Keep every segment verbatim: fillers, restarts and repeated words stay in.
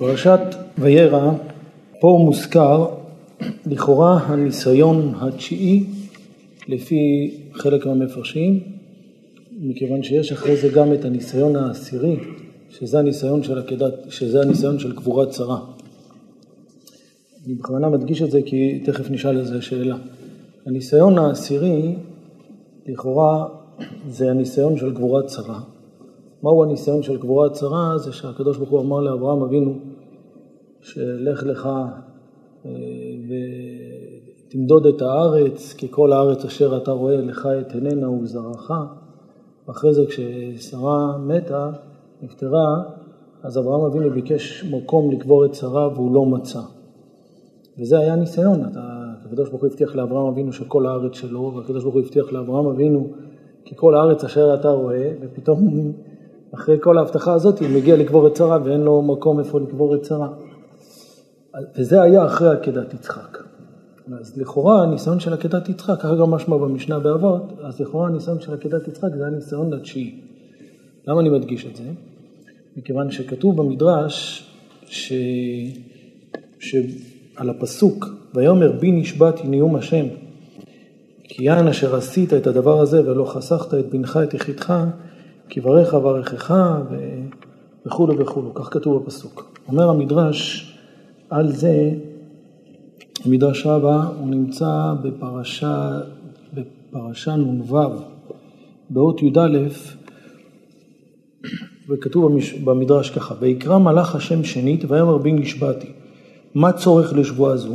פרשת וירא, פה מוזכר לכאורה הניסיון התשיעי לפי חלק מהמפרשים, מכיוון שיש אחרי זה גם את הניסיון העשירי, שזה הניסיון של עקדת, שזה הניסיון של קבורת שרה. אני בכוונה מדגיש את זה כי תכף נשאל איזה שאלה. הניסיון העשירי לכאורה זה הניסיון של קבורת שרה. מהו הניסיון של קבורת שרה? זה שהקדוש ברוך הוא אמר לאברהם אבינו שלך לך ותמדוד את הארץ, כי כל הארץ אשר אתה רואה לך את עיננה ולזרעך. אחרי זה כששרה מתה, נפטרה, אז אברהם אבינו ביקש מקום לקבור את שרה והוא לא מצא. וזה היה ניסיון. הקדוש ברוך הוא הבטיח לאברהם אבינו שכל הארץ שלו, והקדוש ברוך הוא הבטיח לאברהם אבינו כי כל הארץ אשר אתה רואה, ופתאום אחרי כל ההבטחה הזאת הוא מגיע לקבור את שרה ואין לו מקום איפה לקבור את שרה. וזה היה אחרי עקדת יצחק. אז לכאורה הניסיון של עקדת יצחק, ככה גם משמע במשנה באבות, אז לכאורה הניסיון של עקדת יצחק זה הניסיון התשיעי. למה אני מדגיש את זה? מכיוון שכתוב במדרש ש... שעל הפסוק, ויאמר בי נשבעתי נאום השם, כי אין אשר עשית את הדבר הזה ולא חסכת את בנך את יחידך, כי ברך ברכך ו... וכו' וכו'. כך כתוב בפסוק. אומר המדרש על זה, המדרש רבה, הוא נמצא בפרשה, בפרשה נ"ו, באות י' א', וכתוב במש... במדרש ככה, ויקרא מלאך השם שנית, ויאמר בי נשבעתי, מה צורך לשבועה זו?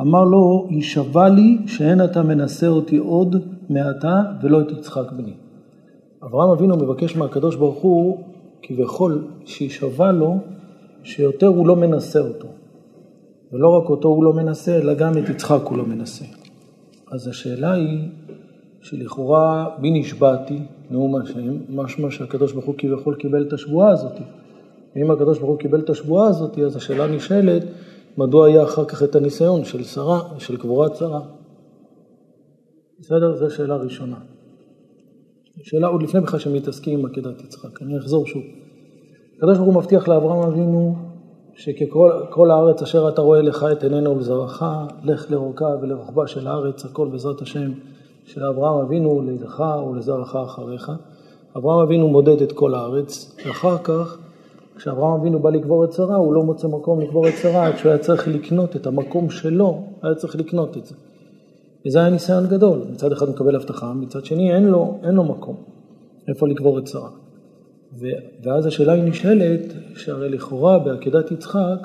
אמר לו, ישבע לי שאין אתה מנסה אותי עוד מעתה ולא את יצחק בני. אברהם אבינו מבקש מהקדוש ברוך הוא, כביכול שישבע לו, שיותר הוא לא מנסה אותו. ולא רק אותו הוא לא מנסה, אלא גם את יצחק הוא לא מנסה. אז השאלה היא, שלכאורה בי נשבעתי, נאום השם, משמע שהקדוש ברוך הוא כביכול קיבל את השבועה הזאת. ואם הקדוש ברוך הוא קיבל את השבועה הזאת, אז השאלה נשאלת, מדוע היה אחר כך את הניסיון של שרה, של קבורת שרה? בסדר, זו שאלה ראשונה. שאלה עוד לפני בכלל שמתעסקים עם עקדת יצחק. אני אחזור שוב. הקדוש ברוך הוא מבטיח לאברהם אבינו, שכל הארץ אשר אתה רואה לך את עיננו ולזרעך, לך לרוקה ולרוחבה של הארץ, הכל בעזרת השם של אברהם אבינו, לך ולזרעך אחריך. אברהם אבינו מודד את כל הארץ, ואחר כך, כשאברהם אבינו בא לקבור את שרה, הוא לא מוצא מקום לקבור את שרה, כשהוא היה צריך לקנות את המקום שלו, היה צריך לקנות את זה. וזה היה ניסיון גדול. מצד אחד מקבל הבטחה, מצד שני אין לו, אין לו מקום איפה לקבור את שרה. ואז השאלה היא נשאלת, שהרי לכאורה בעקדת יצחק,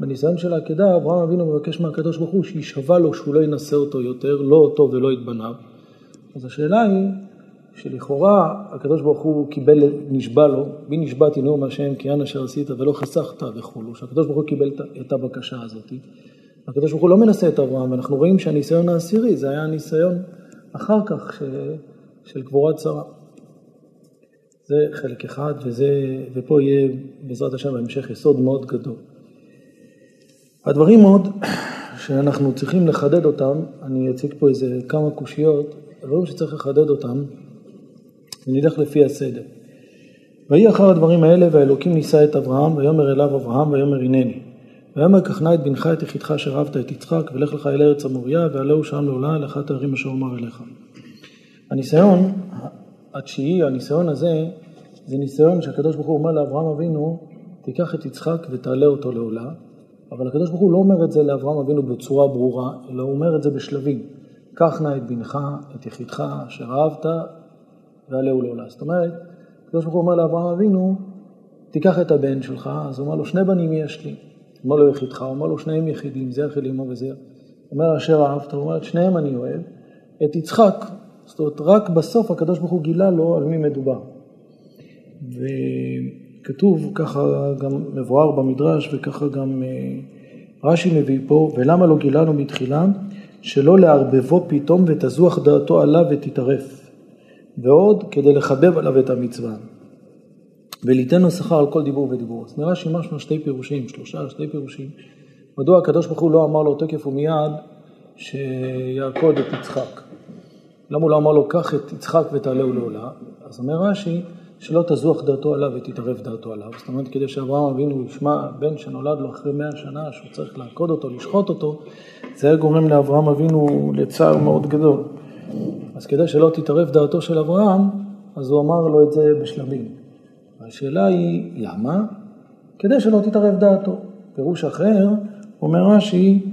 בניסיון של העקדה, אברהם אבינו מבקש מהקדוש ברוך הוא שישבע לו שהוא לא ינסה אותו יותר, לא אותו ולא את בניו. אז השאלה היא, שלכאורה הקדוש ברוך הוא קיבל, נשבע לו, בי נשבעתי נאום השם כי אין אשר עשית ולא חסכת וכולו, שהקדוש ברוך הוא קיבל את הבקשה הזאת. הקדוש ברוך הוא לא מנסה את אברהם, ואנחנו רואים שהניסיון העשירי, זה היה הניסיון אחר כך ש... של קבורת שרה. זה חלק אחד, וזה, ופה יהיה בעזרת השם בהמשך יסוד מאוד גדול. הדברים עוד שאנחנו צריכים לחדד אותם, אני אציג פה איזה כמה קושיות, הדברים שצריך לחדד אותם, נלך לפי הסדר. ויהי אחר הדברים האלה, והאלוקים נישא את אברהם, ויאמר אליו אברהם, ויאמר הנני. ויאמר קח נא את בנך את יחידך אשר אהבת את יצחק, ולך לך אל ארץ המוריה, ועלהו שם לעולה אל אחת הערים אשר אומר אליך. הניסיון התשיעי, הניסיון הזה, זה ניסיון שהקדוש ברוך הוא אומר לאברהם אבינו, תיקח את יצחק ותעלה אותו לעולה, אבל הקדוש ברוך הוא לא אומר את זה לאברהם אבינו בצורה ברורה, אלא הוא אומר את זה בשלבים. קח נא את בנך, את יחידך, אשר אהבת, ועלהו לעולה. זאת אומרת, הקדוש ברוך הוא אומר לאברהם אבינו, תיקח את הבן שלך, אז הוא אומר לו, שני בנים יש לי. אומר לו יחידך, הוא אומר לו, שניהם יחידים, זה יחיד עמו וזה. אומר אשר אהבת, הוא אומר, את שניהם אני אוהב, את יצחק. זאת אומרת, רק בסוף הקדוש ברוך הוא גילה לו על מי מדובר. וכתוב, ככה גם מבואר במדרש, וככה גם רש"י מביא פה, ולמה לא גילה לו מתחילה? שלא להרבבו פתאום ותזוח דעתו עליו ותתערף. ועוד, כדי לחבב עליו את המצווה. וליתן לו שכר על כל דיבור ודיבור. אז נראה שימשנו שתי פירושים, שלושה, שתי פירושים. מדוע הקדוש ברוך הוא לא אמר לו תקף ומיד שיעקוד את יצחק? למה הוא לא אמר לו, קח את יצחק ותעלהו לעולה? אז אומר רש"י, שלא תזוח דעתו עליו ותתערב דעתו עליו. זאת אומרת, כדי שאברהם אבינו ישמע בן שנולד לו אחרי מאה שנה, שהוא צריך לעקוד אותו, לשחוט אותו, זה היה גורם לאברהם אבינו לצער מאוד גדול. אז כדי שלא תתערב דעתו של אברהם, אז הוא אמר לו את זה בשלבים. השאלה היא, למה? כדי שלא תתערב דעתו. פירוש אחר, אומר רש"י,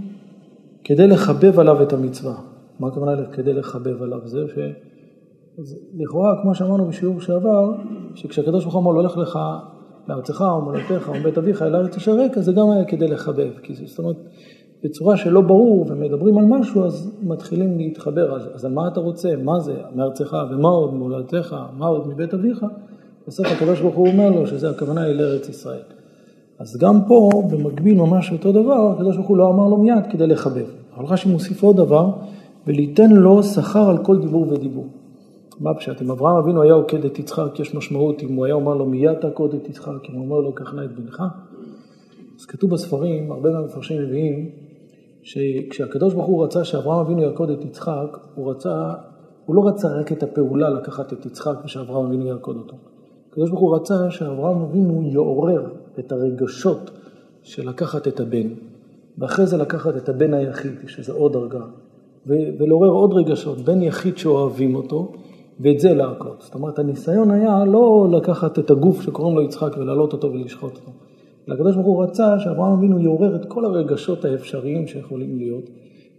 כדי לחבב עליו את המצווה. מה הכוונה כדי לחבב עליו? זה ש... אז לכאורה, כמו שאמרנו בשיעור שעבר, שכשהקדוש ברוך הוא אמר, לא הולך לך לארצך או מולדתך או בית אביך אל הארץ אשר אראך, זה גם היה כדי לחבב. כי זאת אומרת, בצורה שלא ברור ומדברים על משהו, אז מתחילים להתחבר. אז, אז על מה אתה רוצה? מה זה? מארצך ומה עוד מולדתך? מה עוד מבית אביך? בסוף הקדוש ברוך הוא אומר לו שזה הכוונה אל ארץ ישראל. אז גם פה, במקביל ממש אותו דבר, הקדוש ברוך הוא לא אמר לו מיד כדי לחבב. אבל רש"י מוסיף עוד דבר, וליתן לו שכר על כל דיבור ודיבור. מה פשט? אם אברהם אבינו היה עוקד את יצחק, יש משמעות אם הוא היה אומר לו מיד תעקוד את יצחק, אם הוא אומר לו קחנה את בנך. אז כתוב בספרים, הרבה מהמפרשים מביאים, שכשהקדוש ברוך הוא רצה שאברהם אבינו יעקוד את יצחק, הוא רצה, הוא לא רצה רק את הפעולה לקחת את יצחק ושאברהם אבינו יעקוד אותו. הקדוש ברוך הוא רצה שאברהם אבינו יעורר את הרגשות של לקחת את הבן, ואחרי זה לקחת את הבן היחיד, שזה עוד דרגה, ולעורר עוד רגשות, בן יחיד שאוהבים אותו, ואת זה לעקוד. זאת אומרת, הניסיון היה לא לקחת את הגוף שקוראים לו יצחק ולעלות אותו ולשחוט אותו. הקדוש ברוך הוא רצה שאברהם אבינו יעורר את כל הרגשות האפשריים שיכולים להיות,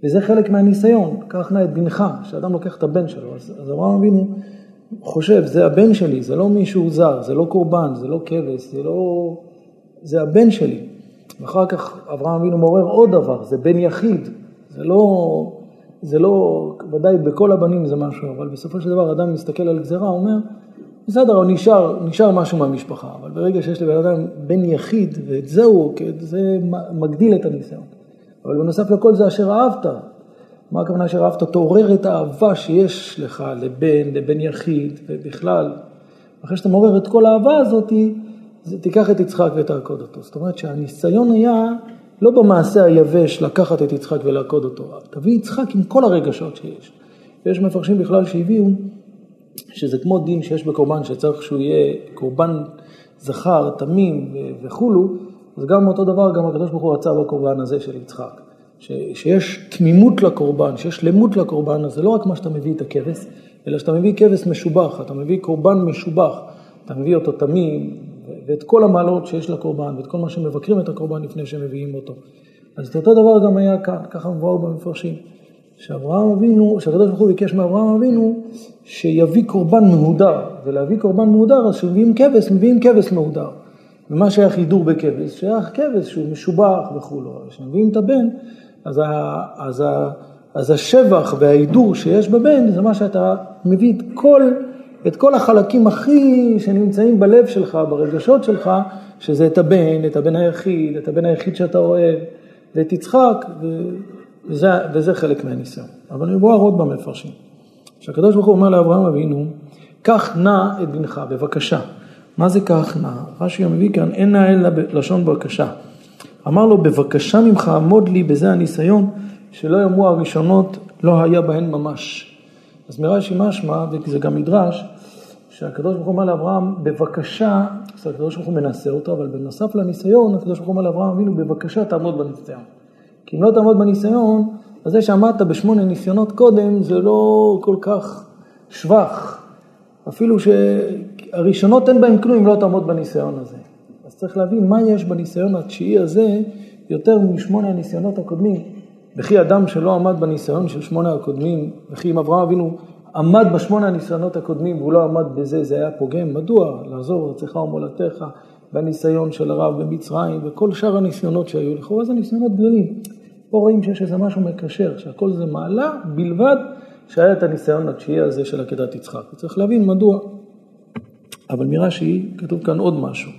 וזה חלק מהניסיון. קח נא את בנך, שאדם לוקח את הבן שלו. אז, אז אברהם אבינו חושב, זה הבן שלי, זה לא מישהו זר, זה לא קורבן, זה לא כבש, זה לא... זה הבן שלי. ואחר כך אברהם אבינו מעורר עוד דבר, זה בן יחיד, זה לא... זה לא, ודאי בכל הבנים זה משהו, אבל בסופו של דבר אדם מסתכל על גזרה, אומר, בסדר, הוא נשאר, נשאר משהו מהמשפחה, אבל ברגע שיש לבן אדם בן יחיד, ואת זה הוא עוקד, זה מגדיל את הניסיון. אבל בנוסף לכל זה אשר אהבת, מה הכוונה אשר אהבת? תעורר את האהבה שיש לך לבן, לבן יחיד, ובכלל, אחרי שאתה מעורר את כל האהבה הזאת, זה תיקח את יצחק ותעקוד אותו. זאת אומרת שהניסיון היה... לא במעשה היבש לקחת את יצחק ולעקוד אותו. תביא יצחק עם כל הרגשות שיש. ויש מפרשים בכלל שהביאו, שזה כמו דין שיש בקורבן, שצריך שהוא יהיה קורבן זכר, תמים וכולו, אז גם אותו דבר, גם הקדוש ברוך הוא רצה בקורבן הזה של יצחק. ש, שיש תמימות לקורבן, שיש למות לקורבן, אז זה לא רק מה שאתה מביא את הכבש, אלא שאתה מביא כבש משובח, אתה מביא קורבן משובח, אתה מביא אותו תמים, ואת כל המעלות שיש לקורבן, ואת כל מה שמבקרים את הקורבן לפני שמביאים אותו. אז את אותו דבר גם היה כאן, ככה מבואר במפרשים, שאברהם אבינו, שהקדוש ברוך הוא ביקש מאברהם אבינו, שיביא קורבן מהודר, ולהביא קורבן מהודר, אז שמביאים כבש, מביאים כבש מהודר. ומה שהיה חידור בכבש, שהיה כבש שהוא משובח וכו'. כשמביאים את הבן, אז, ה, אז, ה, אז השבח וההידור שיש בבן, זה מה שאתה מביא את כל... את כל החלקים הכי שנמצאים בלב שלך, ברגשות שלך, שזה את הבן, את הבן היחיד, את הבן היחיד שאתה אוהב, ואת יצחק, וזה, וזה חלק מהניסיון. אבל אני בואר עוד במפרשים. כשהקדוש ברוך הוא אומר לאברהם אבינו, קח נא את בנך, בבקשה. מה זה קח נא? רש"י מביא כאן, אין נא אלא לשון בבקשה. אמר לו, בבקשה ממך עמוד לי, בזה הניסיון, שלא יאמרו הראשונות, לא היה בהן ממש. אז מרש"י משמע, וזה גם מדרש, שהקדוש ברוך הוא אומר לאברהם, בבקשה, הקדוש ברוך הוא מנסה אותו, אבל בנוסף לניסיון, הקדוש ברוך הוא אומר לאברהם אבינו, בבקשה תעמוד בניסיון. כי אם לא תעמוד בניסיון, אז זה שעמדת בשמונה ניסיונות קודם, זה לא כל כך שבח. אפילו שהראשונות אין בהם כלום אם לא תעמוד בניסיון הזה. אז צריך להבין מה יש בניסיון התשיעי הזה, יותר משמונה הניסיונות הקודמים. וכי אדם שלא עמד בניסיון של שמונה הקודמים, וכי אם אברהם אבינו עמד בשמונה הניסיונות הקודמים, והוא לא עמד בזה, זה היה פוגם. מדוע? לעזוב ארצך ומולדתך, בניסיון של הרב במצרים, וכל שאר הניסיונות שהיו לך, אז הניסיונות גדולים. פה רואים שיש איזה משהו מקשר, שהכל זה מעלה, בלבד שהיה את הניסיון התשיעי הזה של עקדת יצחק. צריך להבין מדוע. אבל מרש"י כתוב כאן עוד משהו.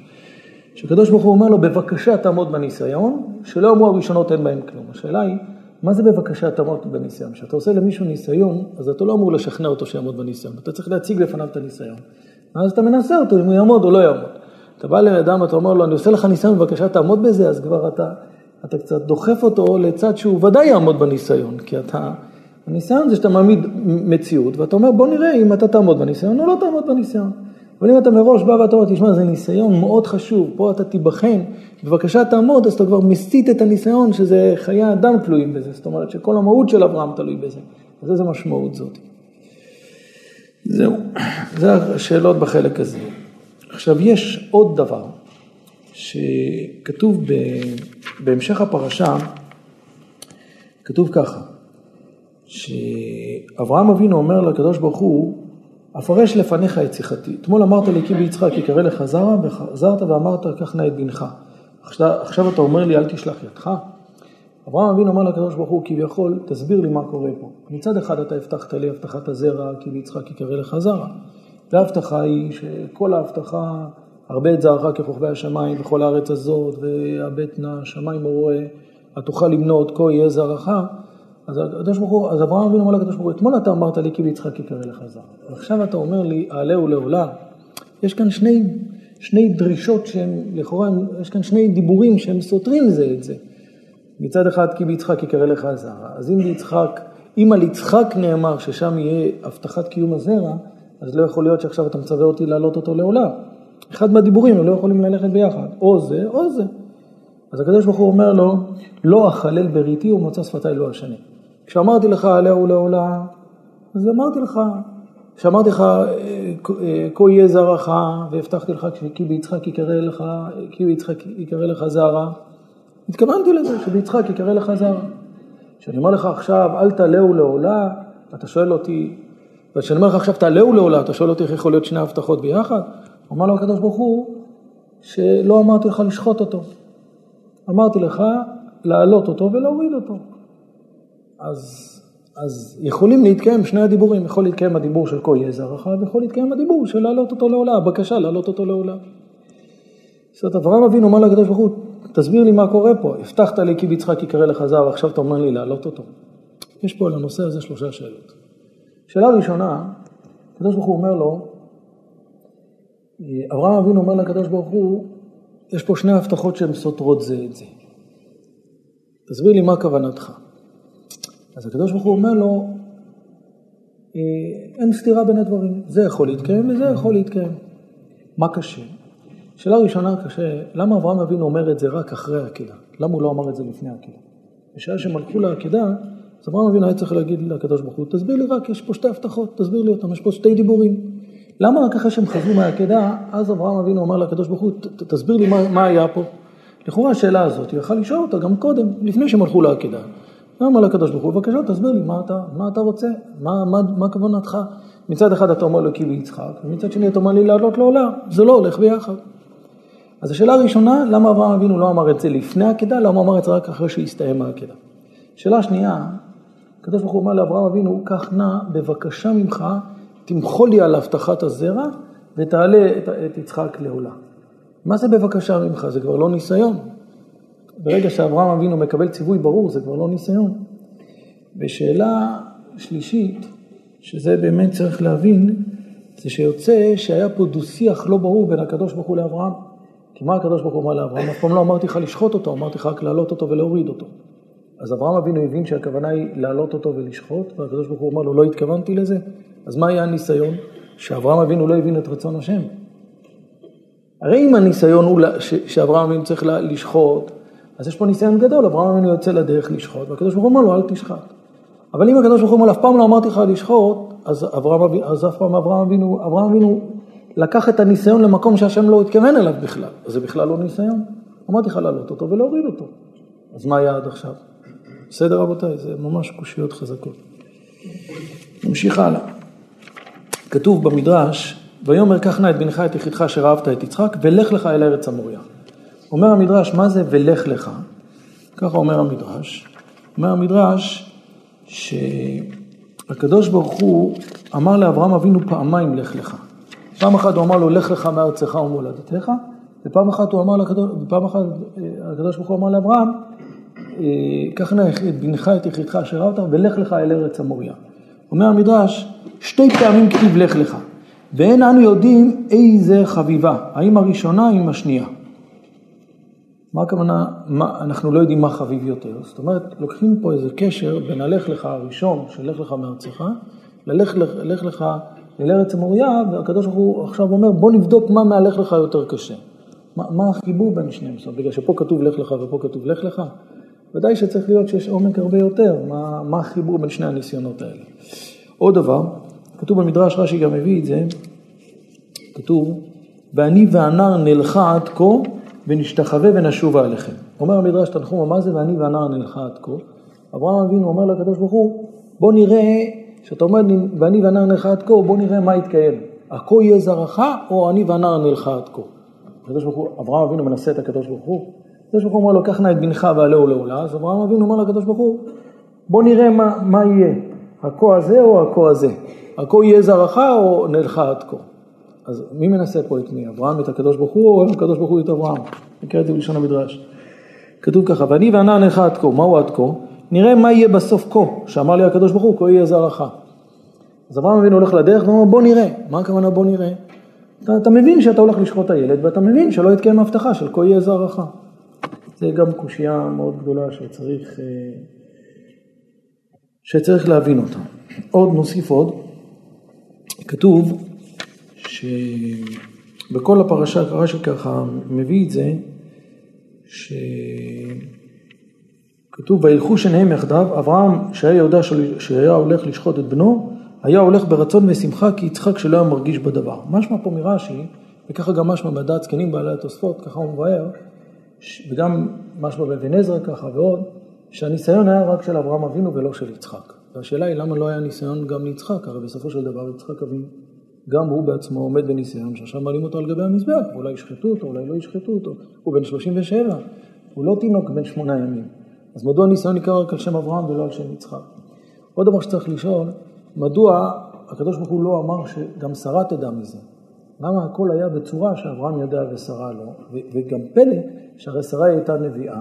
שקדוש ברוך הוא אומר לו, בבקשה תעמוד בניסיון, שלא אמרו הראשונות אין בהם כלום. השאלה היא, מה זה בבקשה תעמוד בניסיון? כשאתה עושה למישהו ניסיון, אז אתה לא אמור לשכנע אותו שיעמוד בניסיון. אתה צריך להציג לפניו את הניסיון. אז אתה מנסה אותו אם הוא יעמוד או לא יעמוד. אתה בא לאדם ואתה אומר לו, אני עושה לך ניסיון, בבקשה תעמוד בזה, אז כבר אתה, אתה קצת דוחף אותו לצד שהוא ודאי יעמוד בניסיון. כי אתה, הניסיון זה שאתה מעמיד מציאות, ואתה אומר, בוא נראה אם אתה תעמוד בניסיון או לא תעמוד בניסיון. אבל אם אתה מראש בא ואתה אומר, תשמע, זה ניסיון מאוד חשוב, פה אתה תיבחן, בבקשה תעמוד, אז אתה כבר מסית את הניסיון, שזה חיי אדם תלויים בזה, זאת אומרת שכל המהות של אברהם תלוי בזה, אז איזה משמעות זאת. זהו, זה השאלות בחלק הזה. עכשיו יש עוד דבר, שכתוב ב... בהמשך הפרשה, כתוב ככה, שאברהם אבינו אומר לקדוש ברוך הוא, אפרש לפניך את שיחתי. אתמול אמרת לי, כי ביצחק יקרא לך זרה, וחזרת ואמרת, כך נא את בנך. עכשיו, עכשיו אתה אומר לי, אל תשלח ידך. אברהם אבינו אומר לקדוש ברוך הוא, כביכול, תסביר לי מה קורה פה. מצד אחד אתה הבטחת לי, הבטחת הזרע, כי ביצחק יקרא לך זרה. וההבטחה היא שכל ההבטחה, הרבה את זרעך ככוכבי השמיים, וכל הארץ הזאת, והבטנה, השמיים רואה, התוכל למנות, כה יהיה זרעך. אז הקדוש ברוך הוא, אז אברהם אבינו אומר לקדוש ברוך הוא, אתמול אתה אמרת לי, כי ביצחק יקרא לך זרע. ועכשיו אתה אומר לי, עלהו לעולה. יש כאן שני, שני דרישות שהם, לכאורה, יש כאן שני דיבורים שהם סותרים זה את זה. מצד אחד, כי ביצחק יקרא לך זרע. אז אם ביצחק, אם על יצחק נאמר ששם יהיה הבטחת קיום הזרע, אז לא יכול להיות שעכשיו אתה מצווה אותי להעלות אותו לעולה. אחד מהדיבורים, הם לא יכולים ללכת ביחד. או זה, או זה. אז הקדוש ברוך הוא אומר לו, לא אחלל בריתי ומצא שפתי לא אשנה. כשאמרתי לך עלהו לעולה, אז אמרתי לך, כשאמרתי לך, כה יהיה זרעך, והבטחתי לך, כי ביצחק יקרא לך, כי ביצחק יקרא לך זרע, התכוונתי לזה, שביצחק יקרא לך זרע. כשאני אומר לך עכשיו, אל תעלהו לעולה, אתה שואל אותי, וכשאני אומר לך עכשיו, תעלהו לעולה, אתה שואל אותי, איך יכול להיות שני הבטחות ביחד? אומר לו הקדוש ברוך הוא, שלא אמרתי לך לשחוט אותו. אמרתי לך להעלות אותו ולהוריד אותו. אז, אז יכולים להתקיים שני הדיבורים, יכול להתקיים הדיבור של כל יזר רחב, יכול להתקיים הדיבור של להעלות אותו לעולה, הבקשה להעלות אותו לעולה. זאת אברהם אבינו אומר לקדוש ברוך הוא, תסביר לי מה קורה פה, הבטחת לי כי ביצחק יקרא לך זר, עכשיו אתה אומר לי להעלות אותו. יש פה על הנושא הזה שלושה שאלות. שאלה ראשונה, הקדוש ברוך הוא אומר לו, אברהם אבינו אומר לקדוש ברוך הוא, יש פה שני הבטחות שהן סותרות זה את זה. תסביר לי מה כוונתך. אז הקדוש ברוך הוא אומר לו, אין סתירה בין הדברים. זה יכול להתקיים וזה יכול להתקיים. מה קשה? שאלה ראשונה קשה, למה אברהם אבינו אומר את זה רק אחרי העקדה? למה הוא לא אמר את זה לפני העקדה? בשעה שמלכו להעקדה, אז אברהם אבינו היה צריך להגיד לקדוש ברוך הוא, תסביר לי רק, יש פה שתי הבטחות, תסביר לי אותם, יש פה שתי דיבורים. למה רק אחרי שהם חזרו מהעקדה, אז אברהם אבינו אומר לקדוש ברוך הוא, תסביר לי מה, מה היה פה. לכאורה השאלה הזאת, היא יכל לשאול אותה גם קודם, לפני שהם הלכו להעקדה. אמר לקדוש ברוך הוא, בבקשה, תסביר לי מה אתה, מה אתה רוצה, מה, מה, מה כוונתך. מצד אחד אתה אומר לו כי ביצחק, ומצד שני אתה אומר לי לעלות לעולה, זה לא הולך ביחד. אז השאלה הראשונה, למה אברהם אבינו לא אמר את זה לפני העקדה, למה אמר את זה רק אחרי שהסתיים העקדה. שאלה השנייה, הקדוש ברוך הוא אומר לאברהם אבינו, כך נא בבקשה ממך, תמחול לי על הבטחת הזרע, ותעלה את, את יצחק לעולה. מה זה בבקשה ממך? זה כבר לא ניסיון. ברגע שאברהם אבינו מקבל ציווי ברור, זה כבר לא ניסיון. בשאלה שלישית, שזה באמת צריך להבין, זה שיוצא שהיה פה דו-שיח לא ברור בין הקדוש ברוך הוא לאברהם. כי מה הקדוש ברוך הוא אומר לאברהם? אף פעם לא אמרתי לך לשחוט אותו, אמרתי לך רק להעלות אותו ולהוריד אותו. אז אברהם אבינו הבין שהכוונה היא להעלות אותו ולשחוט, והקדוש ברוך הוא אומר לו, לא התכוונתי לזה. אז מה היה הניסיון? שאברהם אבינו לא הבין את רצון השם. הרי אם הניסיון הוא ש- שאברהם אבינו צריך לשחוט, אז יש פה ניסיון גדול, אברהם אבינו יוצא לדרך לשחוט, והקדוש ברוך הוא אומר לו, אל תשחט. אבל אם הקדוש ברוך הוא אומר, אף פעם לא אמרתי לך לשחוט, אז, אברהם, אז אף פעם אברהם אבינו, אברהם אבינו לקח את הניסיון למקום שהשם לא התכוון אליו בכלל. אז זה בכלל לא ניסיון. אמרתי לך להעלות אותו ולהוריד אותו. אז מה היה עד עכשיו? בסדר רבותיי, זה ממש קושיות חזקות. נמשיך הלאה. כתוב במדרש, ויאמר קח נא את בנך את יחידך אשר אהבת את יצחק, ולך לך אל ארץ המוריה. אומר המדרש, מה זה ולך לך? ככה אומר המדרש. אומר המדרש, שהקדוש ברוך הוא אמר לאברהם אבינו פעמיים לך לך. פעם אחת הוא אמר לו, לך לך מארצך ומולדתך, ופעם אחת הוא אמר לקדוש, ופעם אחת הקדוש ברוך הוא אמר לאברהם, קח נא את בנך את יחידך אשר אהבת, ולך לך אל ארץ המוריה. אומר המדרש, שתי פעמים כתיב לך לך, ואין אנו יודעים איזה חביבה, האם הראשונה, האם השנייה. מה הכוונה, מה, אנחנו לא יודעים מה חביב יותר. זאת אומרת, לוקחים פה איזה קשר בין הלך לך הראשון, של לך לך מארצך, ללך לך אל ארץ המוריה, והקדוש ברוך הוא עכשיו אומר, בוא נבדוק מה מהלך לך יותר קשה. מה, מה החיבור בין שניהם? זאת אומרת, בגלל שפה כתוב לך לך ופה כתוב לך לך, ודאי שצריך להיות שיש עומק הרבה יותר, מה, מה החיבור בין שני הניסיונות האלה. עוד דבר, כתוב במדרש רש"י גם הביא את זה, כתוב, ואני והנער נלכה עד כה, ונשתחווה ונשובה עליכם. אומר המדרש תנחום, מה זה ואני והנער נלכה עד כה? אברהם אבינו אומר לקדוש ברוך הוא, בוא נראה, שאתה אומר לי, ואני והנער נלכה עד כה, בוא נראה מה יתקיים. הכה יהיה זרעך, או אני והנער נלכה עד כה. הקדוש ברוך הוא, אברהם אבינו מנסה את הקדוש ברוך הוא. הקדוש ברוך הוא אומר לו, קח נא את בנך ועלהו לעולה. אז אברהם אבינו אומר לקדוש ברוך הוא, בוא נראה מה, מה יהיה, הכה הזה או הכה הזה. הכה יהיה זרעך או נלכה עד כה. אז מי מנסה פה את מי? אברהם את הקדוש ברוך הוא או הקדוש ברוך הוא את אברהם? נקראתי בלשון המדרש. כתוב ככה, ואני והנער נלכה עד כה. מהו עד כה? נראה מה יהיה בסוף כה, שאמר לי הקדוש ברוך הוא, כה יהיה זרעך. אז אברהם אבינו הולך לדרך ואומר, בוא נראה. מה הכוונה בוא נראה? אתה, אתה מבין שאתה הולך לשחוט הילד, ואתה מבין שלא יתקיים ההבטחה של כה יהיה זרעך. זה גם קושיה מאוד גדולה שצריך, שצריך להבין אותה. עוד נוסיף עוד, כתוב שבכל הפרשה הרש"י ככה מביא את זה, ש... כתוב, וילכו שניהם יחדיו, אברהם שהיה יודע שהיה הולך לשחוט את בנו, היה הולך ברצון ושמחה, כי יצחק שלא היה מרגיש בדבר. משמע פה מרש"י, וככה גם משמע בדעת זקנים בעלי התוספות, ככה הוא מבאר, וגם משמע באבן עזרא ככה ועוד, שהניסיון היה רק של אברהם אבינו ולא של יצחק. והשאלה היא למה לא היה ניסיון גם ליצחק, הרי בסופו של דבר יצחק אבינו, גם הוא בעצמו עומד בניסיון, שעכשיו מעלים אותו על גבי המזבח, אולי ישחטו אותו, אולי לא ישחטו אותו, הוא בן שלושים ושבע, הוא לא תינוק בן שמונה ימים. אז מדוע הניסיון יקרא רק על שם אברהם ולא על שם יצחק? עוד דבר שצריך לשאול, מדוע הקדוש ברוך הוא לא אמר שגם שרה תדע מזה? למה הכל היה בצורה שאברהם ידע ושרה לא? ו- וגם פלא, שהרי שרה הייתה נביאה,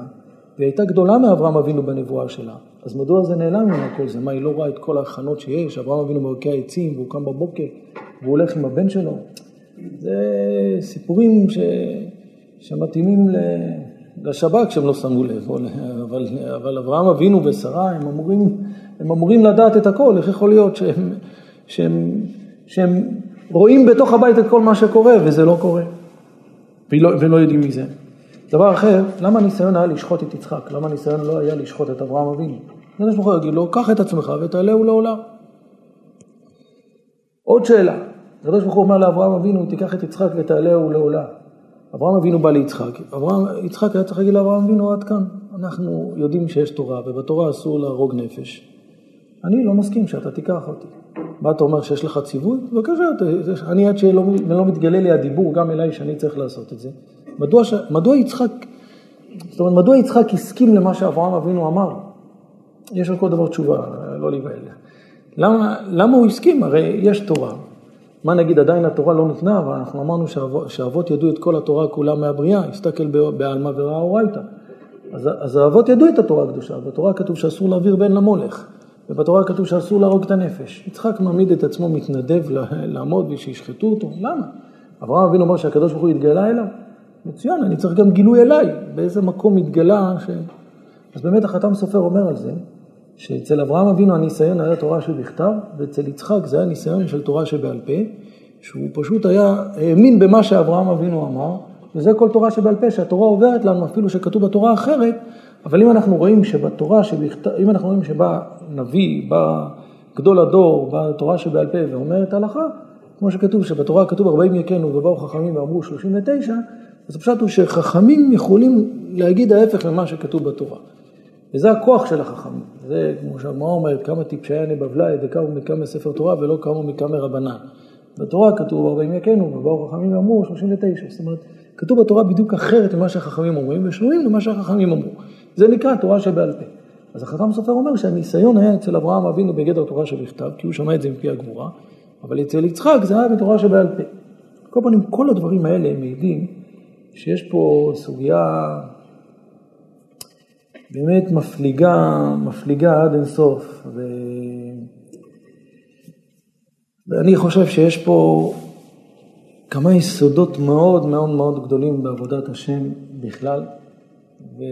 והיא הייתה גדולה מאברהם אבינו בנבואה שלה. אז מדוע זה נעלם ממנו כל זה? מה, היא לא רואה את כל ההכנות שיש? אברהם אבינו מרקיע עצים והוא קם בבוקר והוא הולך עם הבן שלו. זה סיפורים ש... שמתאימים ל... לשב"כ שהם לא שמו לב, אבל, אבל אברהם אבינו ושרה, הם אמורים, הם אמורים לדעת את הכל, איך יכול להיות שהם, שהם, שהם רואים בתוך הבית את כל מה שקורה, וזה לא קורה, ולא, ולא יודעים מזה. דבר אחר, למה הניסיון היה לשחוט את יצחק? למה הניסיון לא היה לשחוט את אברהם אבינו? הקדוש ברוך הוא יגיד לו, קח את עצמך ותעלהו לעולם. עוד שאלה, הקדוש ברוך הוא אומר לאברהם אבינו, תיקח את יצחק ותעלהו לעולם. אברהם אבינו בא ליצחק, אברהם, יצחק היה צריך להגיד לאברהם אבינו עד כאן, אנחנו יודעים שיש תורה, ובתורה אסור להרוג נפש. אני לא מסכים שאתה תיקח אותי. מה אתה אומר שיש לך ציווי? בבקשה, אני עד שלא לא מתגלה לי הדיבור גם אליי שאני צריך לעשות את זה. מדוע, ש, מדוע יצחק, זאת אומרת, מדוע יצחק הסכים למה שאברהם אבינו אמר? יש על כל דבר תשובה, לא להיבהל. למה, למה הוא הסכים? הרי יש תורה. מה נגיד, עדיין התורה לא ניתנה, אבל אנחנו אמרנו שהאבות ידעו את כל התורה כולה מהבריאה, הסתכל בעלמא וראה אורייתא. אז, אז האבות ידעו את התורה הקדושה, בתורה כתוב שאסור להעביר בן למולך, ובתורה כתוב שאסור להרוג את הנפש. יצחק מעמיד את עצמו מתנדב לעמוד ושישחטו אותו, למה? אברהם אבינו אומר שהקדוש ברוך הוא התגלה אליו, מצוין, אני צריך גם גילוי אליי, באיזה מקום התגלה ש... אז באמת החתם סופר אומר על זה, שאצל אברהם אבינו הניסיון היה תורה שבכתב, ואצל יצחק זה היה ניסיון של תורה שבעל פה, שהוא פשוט היה האמין במה שאברהם אבינו אמר, וזה כל תורה שבעל פה, שהתורה עוברת לנו אפילו שכתוב בתורה אחרת, אבל אם אנחנו רואים שבתורה שבכתב, אם אנחנו רואים שבא נביא, בא גדול הדור, בא תורה שבעל פה ואומרת הלכה, כמו שכתוב שבתורה כתוב ארבעים יכנו ובאו חכמים ואמרו שלושים ותשע, אז פשוט הוא שחכמים יכולים להגיד ההפך למה שכתוב בתורה. וזה הכוח של החכמים. זה כמו שהגמרא אומרת, כמה טיפשיה נבבלי, דקאו מכמה ספר תורה ולא קמו מכמה רבנן. בתורה כתוב ארבעים יכנו, ובאו חכמים אמרו שלושים ותשע. זאת אומרת, כתוב בתורה בדיוק אחרת למה שהחכמים אומרים, ושלויים למה שהחכמים אמרו. זה נקרא תורה שבעל פה. אז החתם סופר אומר שהניסיון היה אצל אברהם אבינו בגדר תורה שבכתב, כי הוא שמע את זה מפי הגמרא, אבל אצל יצחק זה היה בתורה שבעל פה. כל פעמים, כל הדברים האלה הם מעידים שיש פה סוגיה באמת מפליגה, מפליגה עד אינסוף, ו... ואני חושב שיש פה כמה יסודות מאוד מאוד מאוד גדולים בעבודת השם בכלל, ו...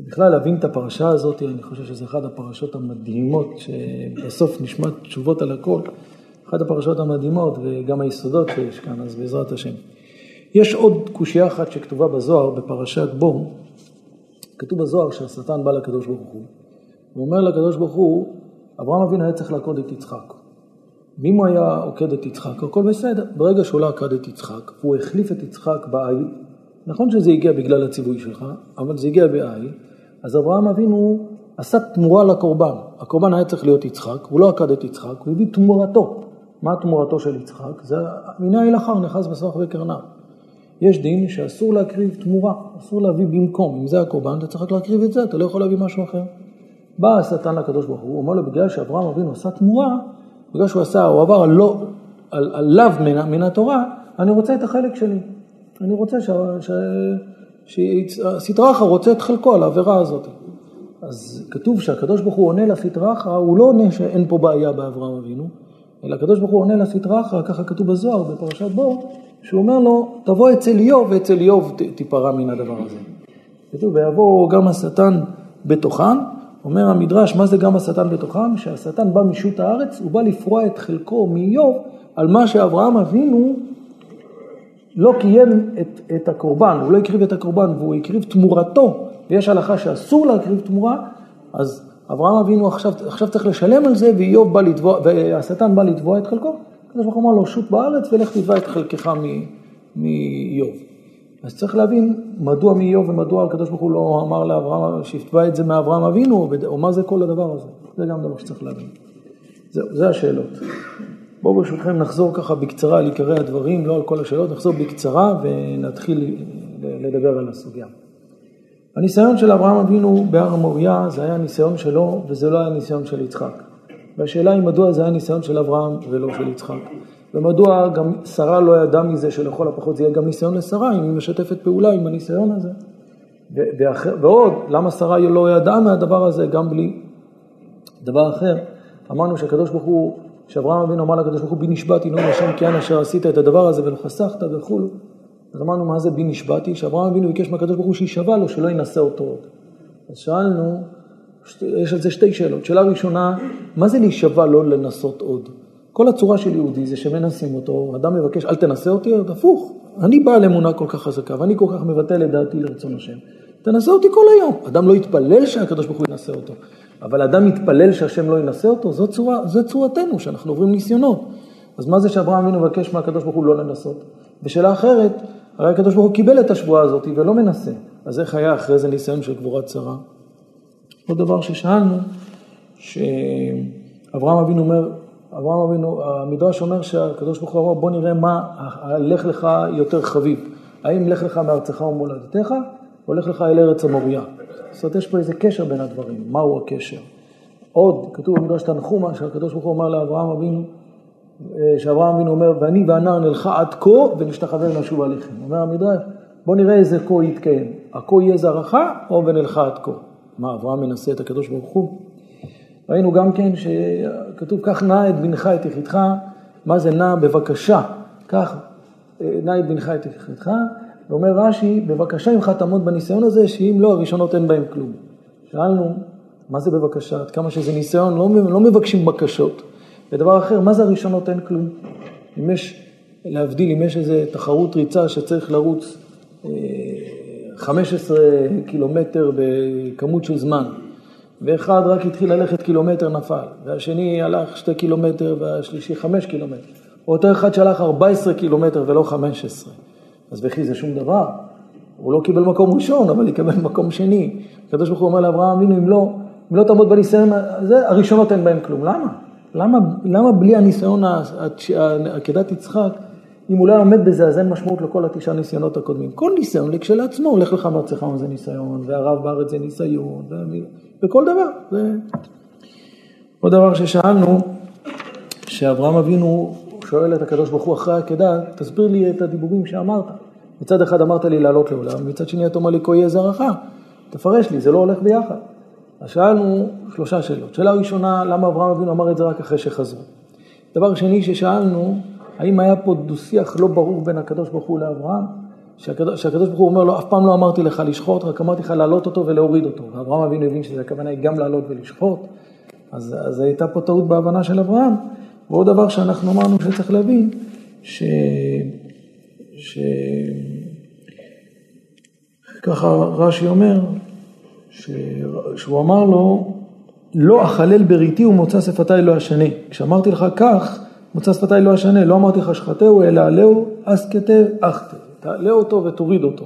ובכלל להבין את הפרשה הזאת, אני חושב שזה אחד הפרשות המדהימות, שבסוף נשמע תשובות על הכל, אחת הפרשות המדהימות וגם היסודות שיש כאן, אז בעזרת השם. יש עוד קושיה אחת שכתובה בזוהר, בפרשת בו, כתוב בזוהר שהשטן בא לקדוש ברוך הוא, הוא אומר לקדוש ברוך הוא, אברהם אבינו היה צריך לעקוד את יצחק. ואם הוא היה עוקד את יצחק, הכל בסדר. ברגע שהוא לא עקד את יצחק, הוא החליף את יצחק בעיל, נכון שזה הגיע בגלל הציווי שלך, אבל זה הגיע בעיל, אז אברהם אבינו עשה תמורה לקורבן. הקורבן היה צריך להיות יצחק, הוא לא עקד את יצחק, הוא הביא תמורתו. מה תמורתו של יצחק? זה מן העיל אחר, נחז בסוח וקרנב. יש דין שאסור להקריב תמורה, אסור להביא במקום. אם זה הקורבן, אתה צריך להקריב את זה, אתה לא יכול להביא משהו אחר. בא השטן לקדוש ברוך הוא, הוא אומר לו, בגלל שאברהם אבינו עשה תמורה, בגלל שהוא עשה, הוא עבר עליו על, על, על מן התורה, אני רוצה את החלק שלי. אני רוצה שסטרחה רוצה את חלקו על העבירה הזאת. אז כתוב שהקדוש ברוך הוא עונה לסטרחה, הוא לא עונה שאין פה בעיה באברהם אבינו, אלא הקדוש ברוך הוא עונה לסטרחה, ככה כתוב בזוהר בפרשת בו, שהוא אומר לו, תבוא אצל איוב, ואצל איוב תיפרע מן הדבר הזה. כתוב, ויבוא גם השטן בתוכן, אומר המדרש, מה זה גם השטן בתוכם? שהשטן בא משוט הארץ, הוא בא לפרוע את חלקו מאיוב, על מה שאברהם אבינו לא קיים את, את הקורבן, הוא לא הקריב את הקורבן, והוא הקריב תמורתו, ויש הלכה שאסור להקריב תמורה, אז אברהם אבינו עכשיו, עכשיו צריך לשלם על זה, ואיוב בא לתבוע, והשטן בא לתבוע את חלקו, כדי שאומר לו, שוט בארץ, ולך תתבע את חלקך מאיוב. אז צריך להבין מדוע מאיוב ומדוע הקדוש ברוך הוא לא אמר לאברהם, שיפתבע את זה מאברהם אבינו, או מה זה כל הדבר הזה. זה גם דבר שצריך להבין. זהו, זה השאלות. בואו ברשותכם נחזור ככה בקצרה על עיקרי הדברים, לא על כל השאלות, נחזור בקצרה ונתחיל לדבר על הסוגיה. הניסיון של אברהם אבינו בהר המוריה, זה היה הניסיון שלו וזה לא היה הניסיון של יצחק. והשאלה היא מדוע זה היה הניסיון של אברהם ולא של יצחק. ומדוע גם שרה לא ידעה מזה שלכל הפחות זה יהיה גם ניסיון לשרה, אם היא משתפת פעולה עם הניסיון הזה. ואחר, ועוד, למה שרה לא ידעה מהדבר הזה גם בלי דבר אחר? אמרנו שהקדוש ברוך הוא, שאברהם אבינו אמר לקדוש ברוך הוא, בי נשבעתי, נאום השם כי אנא אשר עשית את הדבר הזה ולא חסכת וכו'. אז אמרנו מה זה בי נשבעתי? שאברהם אבינו ביקש מהקדוש ברוך הוא שישבע לו, שלא ינסה אותו עוד. אז שאלנו, יש על זה שתי שאלות. שאלה ראשונה, מה זה להישבע לא לנסות עוד? כל הצורה של יהודי זה שמנסים אותו, אדם מבקש, אל תנסה אותי, הפוך. אני בעל אמונה כל כך חזקה, ואני כל כך מבטל את דעתי לרצון השם. תנסה אותי כל היום. אדם לא יתפלל שהקדוש ברוך הוא ינסה אותו, אבל אדם יתפלל שהשם לא ינסה אותו, זו צורה, זו צורתנו, שאנחנו עוברים ניסיונות. אז מה זה שאברהם אבינו מבקש מהקדוש ברוך הוא לא לנסות? בשאלה אחרת, הרי הקדוש ברוך הוא קיבל את השבועה הזאת ולא מנסה. אז איך היה אחרי זה ניסיון של קבורת שרה? עוד דבר ששאלנו, שאברהם אבינו אומר, אברהם אבינו, המדרש אומר שהקדוש ברוך הוא אמר, בוא נראה מה הלך לך יותר חביב. האם לך לך מארצך ומולדתך, או לך לך אל ארץ המוריה. זאת אומרת, יש פה איזה קשר בין הדברים. מהו הקשר? עוד, כתוב במדרש תנחומה, שהקדוש ברוך הוא אומר לאברהם אבינו, שאברהם אבינו אומר, ואני והנער נלך עד כה, ונשתחווה ונשוב עליכם. אומר המדרש, בוא נראה איזה כה יתקיים. הכה יהיה זרחה, או ונלך עד כה. מה, אברהם מנסה את הקדוש ברוך הוא? ראינו גם כן שכתוב, כך נע את בנך את יחידך, מה זה נע? בבקשה. כך נע את בנך את יחידך, ואומר רש"י, בבקשה ממך תעמוד בניסיון הזה, שאם לא, הראשונות אין בהם כלום. שאלנו, מה זה בבקשה? עד כמה שזה ניסיון, לא, לא מבקשים בקשות. ודבר אחר, מה זה הראשונות אין כלום? אם יש, להבדיל, אם יש איזו תחרות ריצה שצריך לרוץ חמישה עשר קילומטר בכמות של זמן, ואחד רק התחיל ללכת קילומטר נפל, והשני הלך שתי קילומטר, והשלישי חמש קילומטר. או יותר אחד שהלך ארבעה עשר קילומטר ולא חמש עשרה. אז וכי זה שום דבר. הוא לא קיבל מקום ראשון, אבל יקבל מקום שני. הקדוש ברוך הוא אומר לאברהם, אבינו, אם לא, אם לא תעמוד בניסיון הזה, הראשונות אין בהם כלום. למה? למה, למה בלי הניסיון עקדת יצחק, אם אולי עומד בזה, אז אין משמעות לכל התשע ניסיונות הקודמים. כל ניסיון כשלעצמו, הולך לך מארצך זה ניסיון, והרב בארץ זה ניסיון, וכל דבר. זה... עוד דבר ששאלנו, שאברהם אבינו שואל את הקדוש ברוך הוא אחרי העקדה, תסביר לי את הדיבורים שאמרת. מצד אחד אמרת לי לעלות לעולם, מצד שני אתה אומר לי, כה יהיה זרעך. תפרש לי, זה לא הולך ביחד. אז שאלנו שלושה שאלות. שאלה ראשונה, למה אברהם אבינו אמר את זה רק אחרי שחזרו? דבר שני ששאלנו, האם היה פה דו-שיח לא ברור בין הקדוש ברוך הוא לאברהם? שהקדוש, שהקדוש ברוך הוא אומר לו, אף פעם לא אמרתי לך לשחוט, רק אמרתי לך לעלות אותו ולהוריד אותו. אברהם אבינו הבין שזה הכוונה היא גם לעלות ולשחוט, אז, אז הייתה פה טעות בהבנה של אברהם. ועוד דבר שאנחנו אמרנו שצריך להבין, ש... ש... ככה רש"י אומר, ש... שהוא אמר לו, לא אחלל בריתי ומוצא שפתי לא אשנה. כשאמרתי לך כך, מוצא שפתי לא אשנה, לא אמרתי לך שחטאו, אלא עליהו, אז כתב, אחתב. תעלה אותו ותוריד אותו.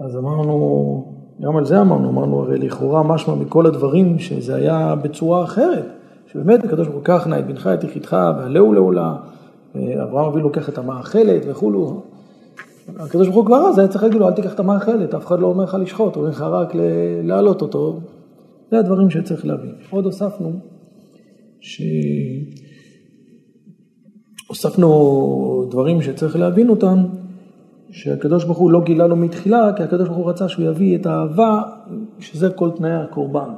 אז אמרנו, גם על זה אמרנו, אמרנו הרי לכאורה משמע מכל הדברים, שזה היה בצורה אחרת. שבאמת הקדוש ברוך הוא כך נא את בנך, את יחידך, ועליהו לעולה, אברהם אבינו לוקח את המאכלת וכולו. הקדוש ברוך הוא כבר אז היה צריך להגיד לו, אל תיקח את המאכלת, אף אחד לא אומר לך לשחוט, הוא אומר לך רק להעלות אותו. זה הדברים שצריך להבין. עוד הוספנו, ש... הוספנו דברים שצריך להבין אותם, שהקדוש ברוך הוא לא גילה לו מתחילה, כי הקדוש ברוך הוא רצה שהוא יביא את האהבה, שזה כל תנאי הקורבן.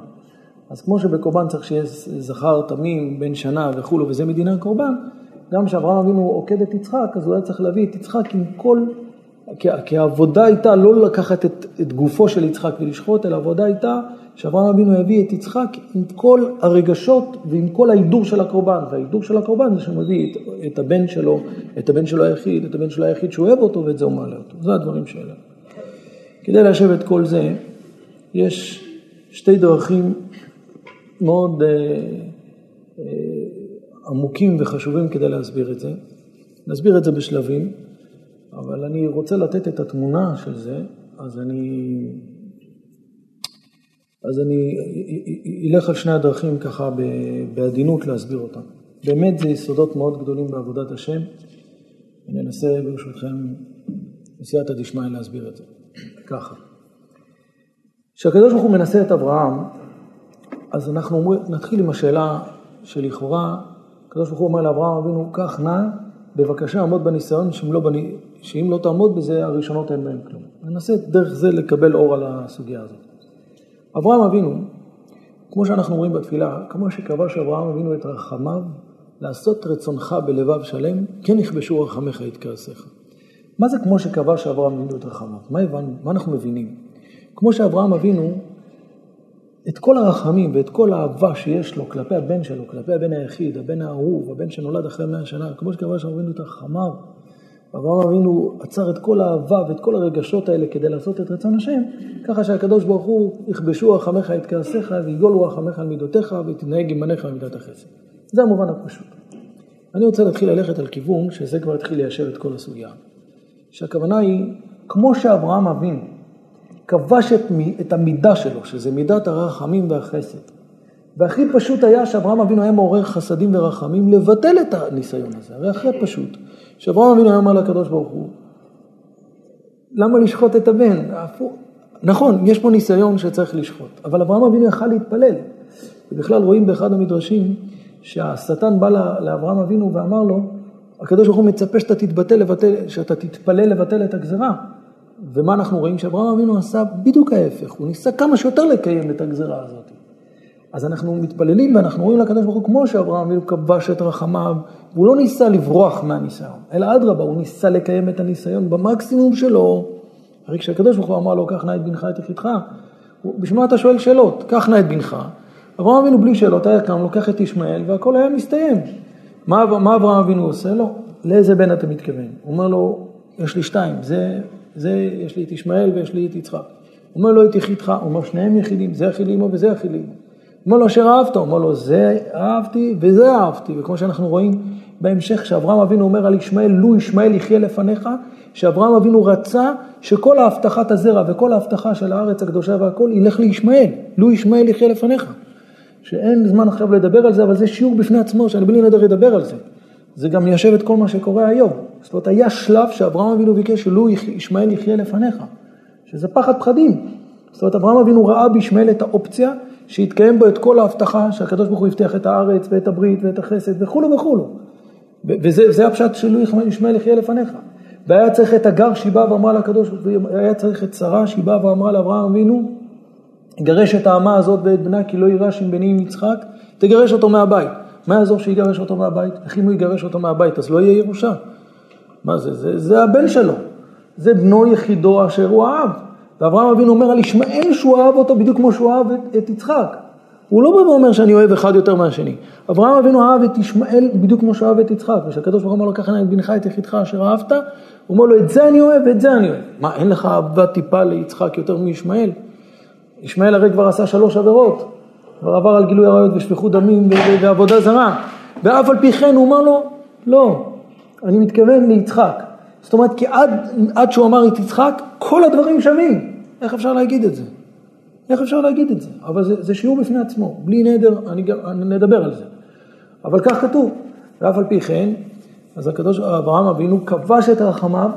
אז כמו שבקורבן צריך שיהיה זכר תמים בן שנה וכולו, וזה מדיני הקורבן, גם שאברהם אבינו עוקד את יצחק, אז הוא היה צריך להביא את יצחק עם כל... כי, כי העבודה הייתה לא לקחת את, את גופו של יצחק ולשחוט, אלא העבודה הייתה שאברהם אבינו יביא את יצחק עם כל הרגשות ועם כל ההידור של הקורבן. וההידור של הקורבן זה שמביא את, את הבן שלו, את הבן שלו היחיד, את הבן שלו היחיד שאוהב אותו ואת זה הוא מעלה אותו. זה הדברים שאלה. כדי להשב את כל זה, יש שתי דרכים מאוד אה, אה, עמוקים וחשובים כדי להסביר את זה. נסביר את זה בשלבים. אבל אני רוצה לתת את התמונה של זה, אז אני, אז אני אלך על שני הדרכים ככה בעדינות להסביר אותם. באמת זה יסודות מאוד גדולים בעבודת השם, וננסה ברשותכם בסייעתא דשמיא להסביר את זה. ככה. כשהקדוש ברוך הוא מנסה את אברהם, אז אנחנו אומרים, נתחיל עם השאלה שלכאורה, הקדוש ברוך הוא אומר לאברהם אבינו, כך נא, בבקשה, עמוד בניסיון, שאם לא, בני... שאם לא תעמוד בזה, הראשונות אין בהן כלום. ננסה דרך זה לקבל אור על הסוגיה הזאת. אברהם אבינו, כמו שאנחנו אומרים בתפילה, כמו שקבע שאברהם אבינו את רחמיו, לעשות רצונך בלבב שלם, כן יכבשו רחמך את כעסך. מה זה כמו שקבע שאברהם אבינו את רחמיו? מה הבנו? מה אנחנו מבינים? כמו שאברהם אבינו, את כל הרחמים ואת כל האהבה שיש לו כלפי הבן שלו, כלפי הבן היחיד, הבן האהוב, הבן שנולד אחרי מאה שנה, כמו שקבע שאברהם אבינו את רחמיו, אברהם אבינו עצר את כל האהבה ואת כל הרגשות האלה כדי לעשות את רצון השם, ככה שהקדוש ברוך הוא יכבשו רחמך את כעסך ויגולו רחמך על מידותיך ותנהג ימיניך על מידת החסד. זה המובן הפשוט. אני רוצה להתחיל ללכת על כיוון שזה כבר התחיל ליישב את כל הסוגיה. שהכוונה היא, כמו שאברהם אבינו כבש את, את המידה שלו, שזה מידת הרחמים והחסד. והכי פשוט היה שאברהם אבינו היה מעורר חסדים ורחמים לבטל את הניסיון הזה. הרי הכי פשוט. שאברהם אבינו היה אומר לקדוש ברוך הוא, למה לשחוט את הבן? נכון, יש פה ניסיון שצריך לשחוט, אבל אברהם אבינו יכל להתפלל. ובכלל רואים באחד המדרשים שהשטן בא לאברהם אבינו ואמר לו, הקדוש ברוך הוא מצפה שאתה תתבטל לבטל, שאתה תתפלל לבטל את הגזרה. ומה אנחנו רואים? שאברהם אבינו עשה בדיוק ההפך, הוא ניסה כמה שיותר לקיים את הגזרה הזאת. אז אנחנו מתפללים ואנחנו רואים לקדוש ברוך הוא כמו שאברהם אבינו כבש את רחמיו, הוא לא ניסה לברוח מהניסיון, אלא אדרבה, הוא ניסה לקיים את הניסיון במקסימום שלו. הרי כשהקדוש ברוך הוא אמר לו, כך נא את בנך את יחידך, בשביל מה אתה שואל שאלות? כך נא את בנך. אברהם אבינו בלי שאלות היה כאן, לוקח את ישמעאל והכל היה מסתיים. מה, מה אברהם אבינו עושה לו? לאיזה בן אתה מתכוון? הוא אומר לו, יש לי שתיים, זה, זה יש לי את ישמעאל ויש לי את יצחק. הוא אומר לו, את יחידך, הוא אומר, שניהם יחידים, זה יחיד לאמו וזה יחיד לאמו. אומר לו, אשר אהבת, אומר לו, זה אהבתי וזה אהבתי. וכמו שאנחנו רואים בהמשך, שאברהם אבינו אומר על ישמעאל, לו ישמעאל יחיה לפניך, שאברהם אבינו רצה שכל ההבטחת הזרע וכל ההבטחה של הארץ הקדושה והכל, ילך לישמעאל, לו ישמעאל יחיה לפניך. שאין זמן עכשיו לדבר על זה, אבל זה שיעור בפני עצמו, שאני בלי נדר ידבר על זה. זה גם יישב את כל מה שקורה היום. זאת אומרת, היה שלב שאברהם אבינו ביקש, שלו ישמעאל יחיה לפניך, שזה פחד פחדים. זאת אומרת, אברהם אבינו ראה בישמעאל את האופציה, שהתקיים בו את כל ההבטחה, שהקדוש ברוך הוא יבטיח את הארץ ואת הברית ואת החסד וכולו וכולו. וזה הפשט שלו ישמעאל יחיה לפניך. והיה צריך את הגר שבא ואמרה לקדוש, והיה צריך את שרה שבא ואמרה לאברהם אבינו, גרש את האמה הזאת ואת בנה, כי לא יירש עם בני עם יצחק, תגרש אותו מהבית. מה יעזור שיגרש אותו מהבית? איך אם הוא יגרש אותו מהבית? אז לא יהיה ירושה. מה זה? זה, זה הבן שלו. זה בנו יחידו אשר הוא אהב. ואברהם אבינו אומר על ישמעאל שהוא אהב אותו בדיוק כמו שהוא אהב את, את יצחק. הוא לא בא ואומר שאני אוהב אחד יותר מהשני. אברהם אבינו אהב את ישמעאל בדיוק כמו שאהב את יצחק. ושהקדוש ברוך הוא אמר לו, קח נא את בנך את יחידך אשר אהבת, הוא אומר לו, את זה אני אוהב ואת זה אני אוהב. מה, אין לך אהבה טיפה ליצחק יותר מישמעאל? ישמעאל הרי כבר עשה שלוש עבירות, כבר עבר על גילוי עריות ושפיכות דמים ועבודה זרה. ואף על פי כן הוא אמר לו, לא, אני מתכוון ליצחק. זאת אומרת, כי עד, עד שהוא אמר את יצחק, כל הדברים שווים. איך אפשר להגיד את זה? איך אפשר להגיד את זה? אבל זה, זה שיעור בפני עצמו. בלי נדר, אני גם, נדבר על זה. אבל כך כתוב. ואף על פי כן, אז הקדוש אברהם אבינו כבש את רחמיו,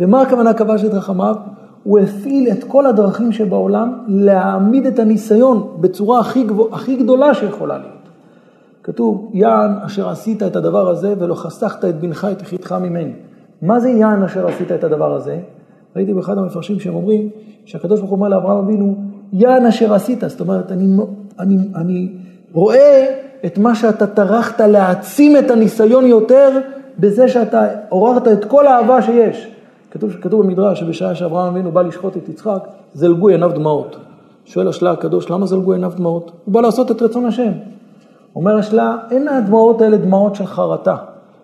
ומה הכוונה כבש את רחמיו? הוא הפעיל את כל הדרכים שבעולם להעמיד את הניסיון בצורה הכי, גבוה, הכי גדולה שיכולה להיות. כתוב, יען אשר עשית את הדבר הזה ולא חסכת את בנך את יחידך ממני. מה זה יען אשר עשית את הדבר הזה? ראיתי באחד המפרשים שהם אומרים שהקדוש ברוך הוא אמר לאברהם אבינו, יען אשר עשית, זאת אומרת, אני, אני, אני רואה את מה שאתה טרחת להעצים את הניסיון יותר בזה שאתה עוררת את כל האהבה שיש. כתוב, כתוב במדרש שבשעה שאברהם אבינו בא לשחוט את יצחק, זלגו עיניו דמעות. שואל השלה הקדוש, למה זלגו עיניו דמעות? הוא בא לעשות את רצון השם. אומר השלה, אין הדמעות האלה דמעות של חרטה,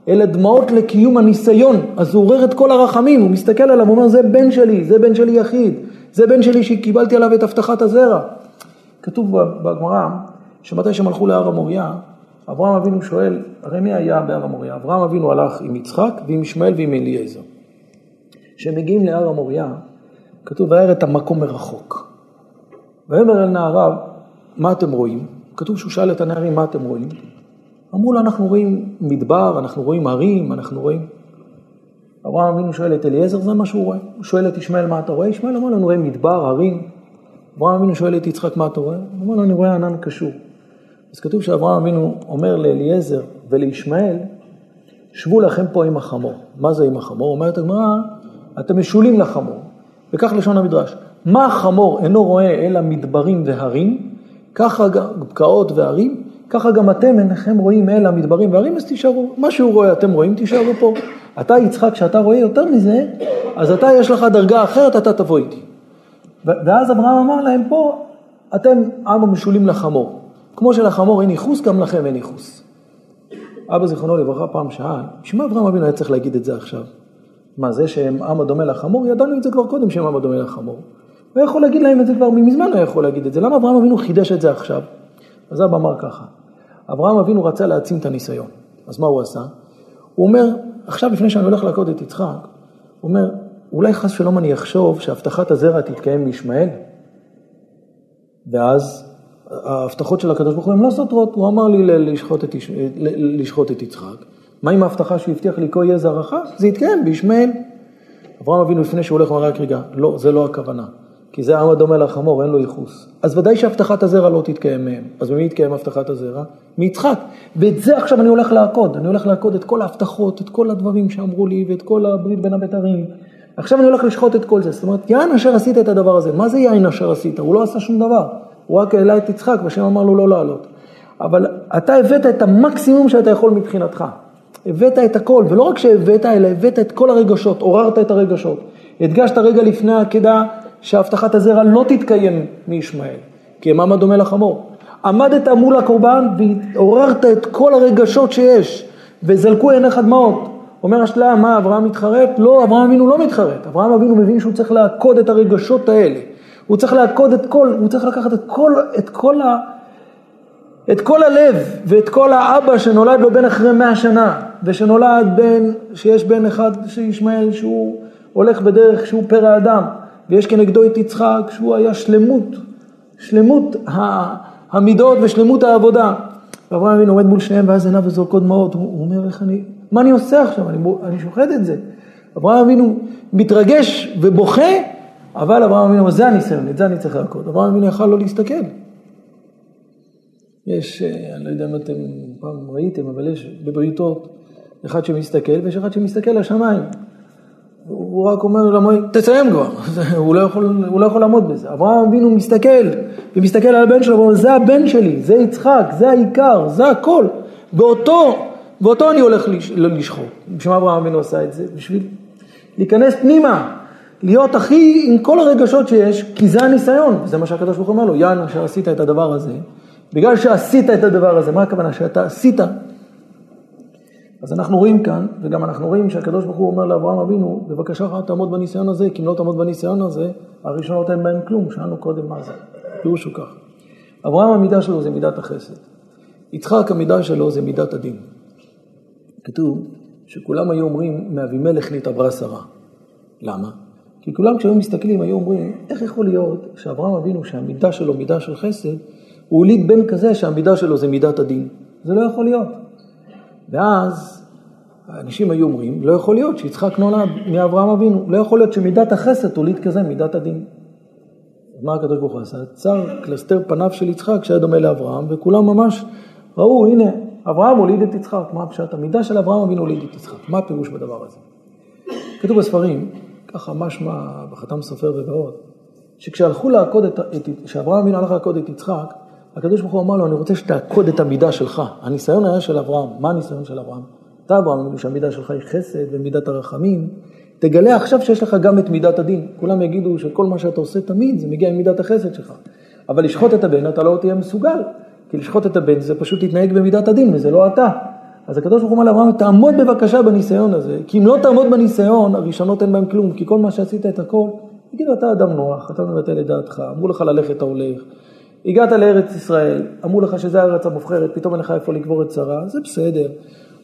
אלה דמעות לקיום הניסיון. אז הוא עורר את כל הרחמים, הוא מסתכל עליו, הוא אומר, זה בן שלי, זה בן שלי יחיד, זה בן שלי שקיבלתי עליו את הבטחת הזרע. כתוב בגמרא, שמתי שהם הלכו להר המוריה, אברהם אבינו שואל, הרי מי היה בהר המוריה? אברהם אבינו הלך עם יצחק ועם ישמעאל ועם אליעזר. כשהם מגיעים להר המוריה, כתוב, וירא את המקום מרחוק. ויאמר אל נעריו, מה אתם רואים? כתוב שהוא שאל את הנערים, מה אתם רואים? אמרו לה, אנחנו רואים מדבר, אנחנו רואים הרים, אנחנו רואים. אברהם אבינו שואל את אליעזר, זה מה שהוא רואה. הוא שואל את ישמעאל, מה אתה רואה? ישמעאל אמר לו, אני רואה מדבר, הרים. אברהם אבינו שואל את יצחק, מה אתה רואה? הוא אמר לו, אני רואה ענן קשור. אז כתוב שאברהם אבינו אומר לאליעזר ולישמעאל, שבו לכם פה עם החמור. מה זה עם החמור? אומרת הגמרא, אתם משולים לחמור. וכך לשון המדרש. מה החמור אינו רואה אלא מדברים והרים? ככה בקעות והרים? ככה גם אתם אינכם רואים אלה המדברים והרים, אז תישארו, מה שהוא רואה אתם רואים, תישארו פה. אתה יצחק, כשאתה רואה יותר מזה, אז אתה יש לך דרגה אחרת, אתה תבוא איתי. ואז אברהם אמר להם פה, אתם עם המשולים לחמור. כמו שלחמור אין ייחוס, גם לכם אין ייחוס. אבא זיכרונו לברכה פעם שעה, שמה אברהם אבינו היה צריך להגיד את זה עכשיו? מה זה שהם עם הדומה לחמור? ידענו את זה כבר קודם שהם עם הדומה לחמור. הוא יכול להגיד להם את זה כבר מזמן, הוא יכול להגיד את זה. למה אברהם אבינו חידש את זה עכשיו? אז אבא אמר ככה, אברהם אבינו רצה להעצים את הניסיון. אז מה הוא עשה? הוא אומר, עכשיו לפני שאני הולך לעקוד את יצחק, הוא אומר, אולי חס שלום אני אחשוב שהבטחת הזרע תתקיים מישמעאל? ואז ההבטחות של הקדוש ברוך הוא הן לא סותרות, הוא אמר לי לשחוט את, יש... לשחוט את יצחק. מה עם ההבטחה שהבטיח לי כה יהיה זרעך? זה יתקיים בישמעאל. אברהם אבינו לפני שהוא הולך מראה כרגע, לא, זה לא הכוונה. כי זה עם הדומה לחמור, אין לו ייחוס. אז ודאי שהבטחת הזרע לא תתקיים מהם. אז ממי יתקיים הבטחת הזרע? מיצחק. ואת זה עכשיו אני הולך לעקוד. אני הולך לעקוד את כל ההבטחות, את כל הדברים שאמרו לי, ואת כל הברית בין הבתרים. עכשיו אני הולך לשחוט את כל זה. זאת אומרת, יין אשר עשית את הדבר הזה. מה זה יין אשר עשית? הוא לא עשה שום דבר. הוא רק העלה את יצחק, והשם אמר לו לא לעלות. אבל אתה הבאת את המקסימום שאתה יכול מבחינתך. הבאת את הכל, ולא רק שהבאת, אלא הבאת את כל הרגשות, עוררת את הרגשות. הדגשת רגע לפני העקדה שהבטחת הזרע לא תתקיים מישמעאל, כי הם עמד דומה לחמור. עמדת מול הקורבן ועוררת את כל הרגשות שיש, וזלקו עיניך דמעות. אומר השלה, מה, אברהם מתחרט? לא, אברהם אבינו לא מתחרט. אברהם אבינו מבין שהוא צריך לעקוד את הרגשות האלה. הוא צריך לעקוד את כל, הוא צריך לקחת את כל, את כל, ה, את כל הלב, ואת כל האבא שנולד לו בן אחרי מאה שנה, ושנולד בן, שיש בן אחד שישמעאל שהוא הולך בדרך שהוא פרא האדם, ויש כנגדו את יצחק, שהוא היה שלמות, שלמות המידות ושלמות העבודה. ואברהם אבינו עומד מול שניהם, ואז עיניו וזורקות דמעות. הוא אומר, איך אני, מה אני עושה עכשיו? אני, אני שוחט את זה. אברהם אבינו מתרגש ובוכה, אבל אברהם אבינו, זה הניסיון, את זה אני צריך לעקוד. אברהם אבינו יכל לא להסתכל. יש, אני לא יודע אם אתם פעם ראיתם, אבל יש בבריתות אחד שמסתכל, ויש אחד שמסתכל לשמיים. הוא רק אומר למועד, תסיים כבר, הוא לא יכול, הוא לא יכול לעמוד בזה. אברהם אבינו מסתכל, ומסתכל על הבן שלו, ואומר, זה הבן שלי, זה יצחק, זה העיקר, זה הכל. באותו, באותו אני הולך לשחור. בשביל מה אברהם אבינו עשה את זה? בשביל להיכנס פנימה, להיות הכי עם כל הרגשות שיש, כי זה הניסיון. זה מה שהקדוש ברוך הוא אומר לו, יען אשר עשית את הדבר הזה, בגלל שעשית את הדבר הזה. מה הכוונה? שאתה עשית. אז אנחנו רואים כאן, וגם אנחנו רואים שהקדוש ברוך הוא אומר לאברהם אבינו, בבקשה תעמוד בניסיון הזה, כי אם לא תעמוד בניסיון הזה, הראשונות אין בהם כלום, שאלנו קודם מה זה. פירושו כך. אברהם המידה שלו זה מידת החסד. יצחק המידה שלו זה מידת הדין. כתוב שכולם היו אומרים מאבימלך נתעברה שרה. למה? כי כולם כשהיו מסתכלים היו אומרים, איך יכול להיות שאברהם אבינו שהמידה שלו מידה של חסד, הוא הוליד בן כזה שהמידה שלו זה מידת הדין. זה לא יכול להיות. ואז האנשים היו אומרים, לא יכול להיות שיצחק נולד מאברהם אבינו, לא יכול להיות שמידת החסד הוליד כזה מידת הדין. מה הקדוש ברוך הוא עשה? צר קלסתר פניו של יצחק שהיה דומה לאברהם, וכולם ממש ראו, הנה, אברהם הוליד את יצחק. מה הפשט? המידה של אברהם אבינו הוליד את יצחק. מה הפירוש בדבר הזה? כתוב בספרים, ככה משמע בחתם סופר ובעוד, שכשהלכו לעקוד את, את, שאברהם אבינו הלך לעקוד את יצחק, הקדוש ברוך הוא אמר לו, אני רוצה שתעקוד את המידה שלך. הניסיון היה של אברהם. מה הניסיון של אברהם? אתה אברהם אמרנו שהמידה שלך היא חסד ומידת הרחמים. תגלה עכשיו שיש לך גם את מידת הדין. כולם יגידו שכל מה שאתה עושה תמיד זה מגיע עם מידת החסד שלך. אבל לשחוט את הבן אתה לא תהיה מסוגל. כי לשחוט את הבן זה פשוט להתנהג במידת הדין וזה לא אתה. אז הקדוש ברוך הוא אמר לאברהם, תעמוד בבקשה בניסיון הזה. כי אם לא תעמוד בניסיון, הראשונות אין בהם כלום. כי כל מה שעשית את הכל, תגיד, אתה אדם נוח, אתה מבטל את דעתך, אמרו לך ללכת, אתה הולך. הגעת לארץ ישראל, אמרו לך שזה הארץ המובחרת, פתאום אין לך איפה לקבור את שרה, זה בסדר.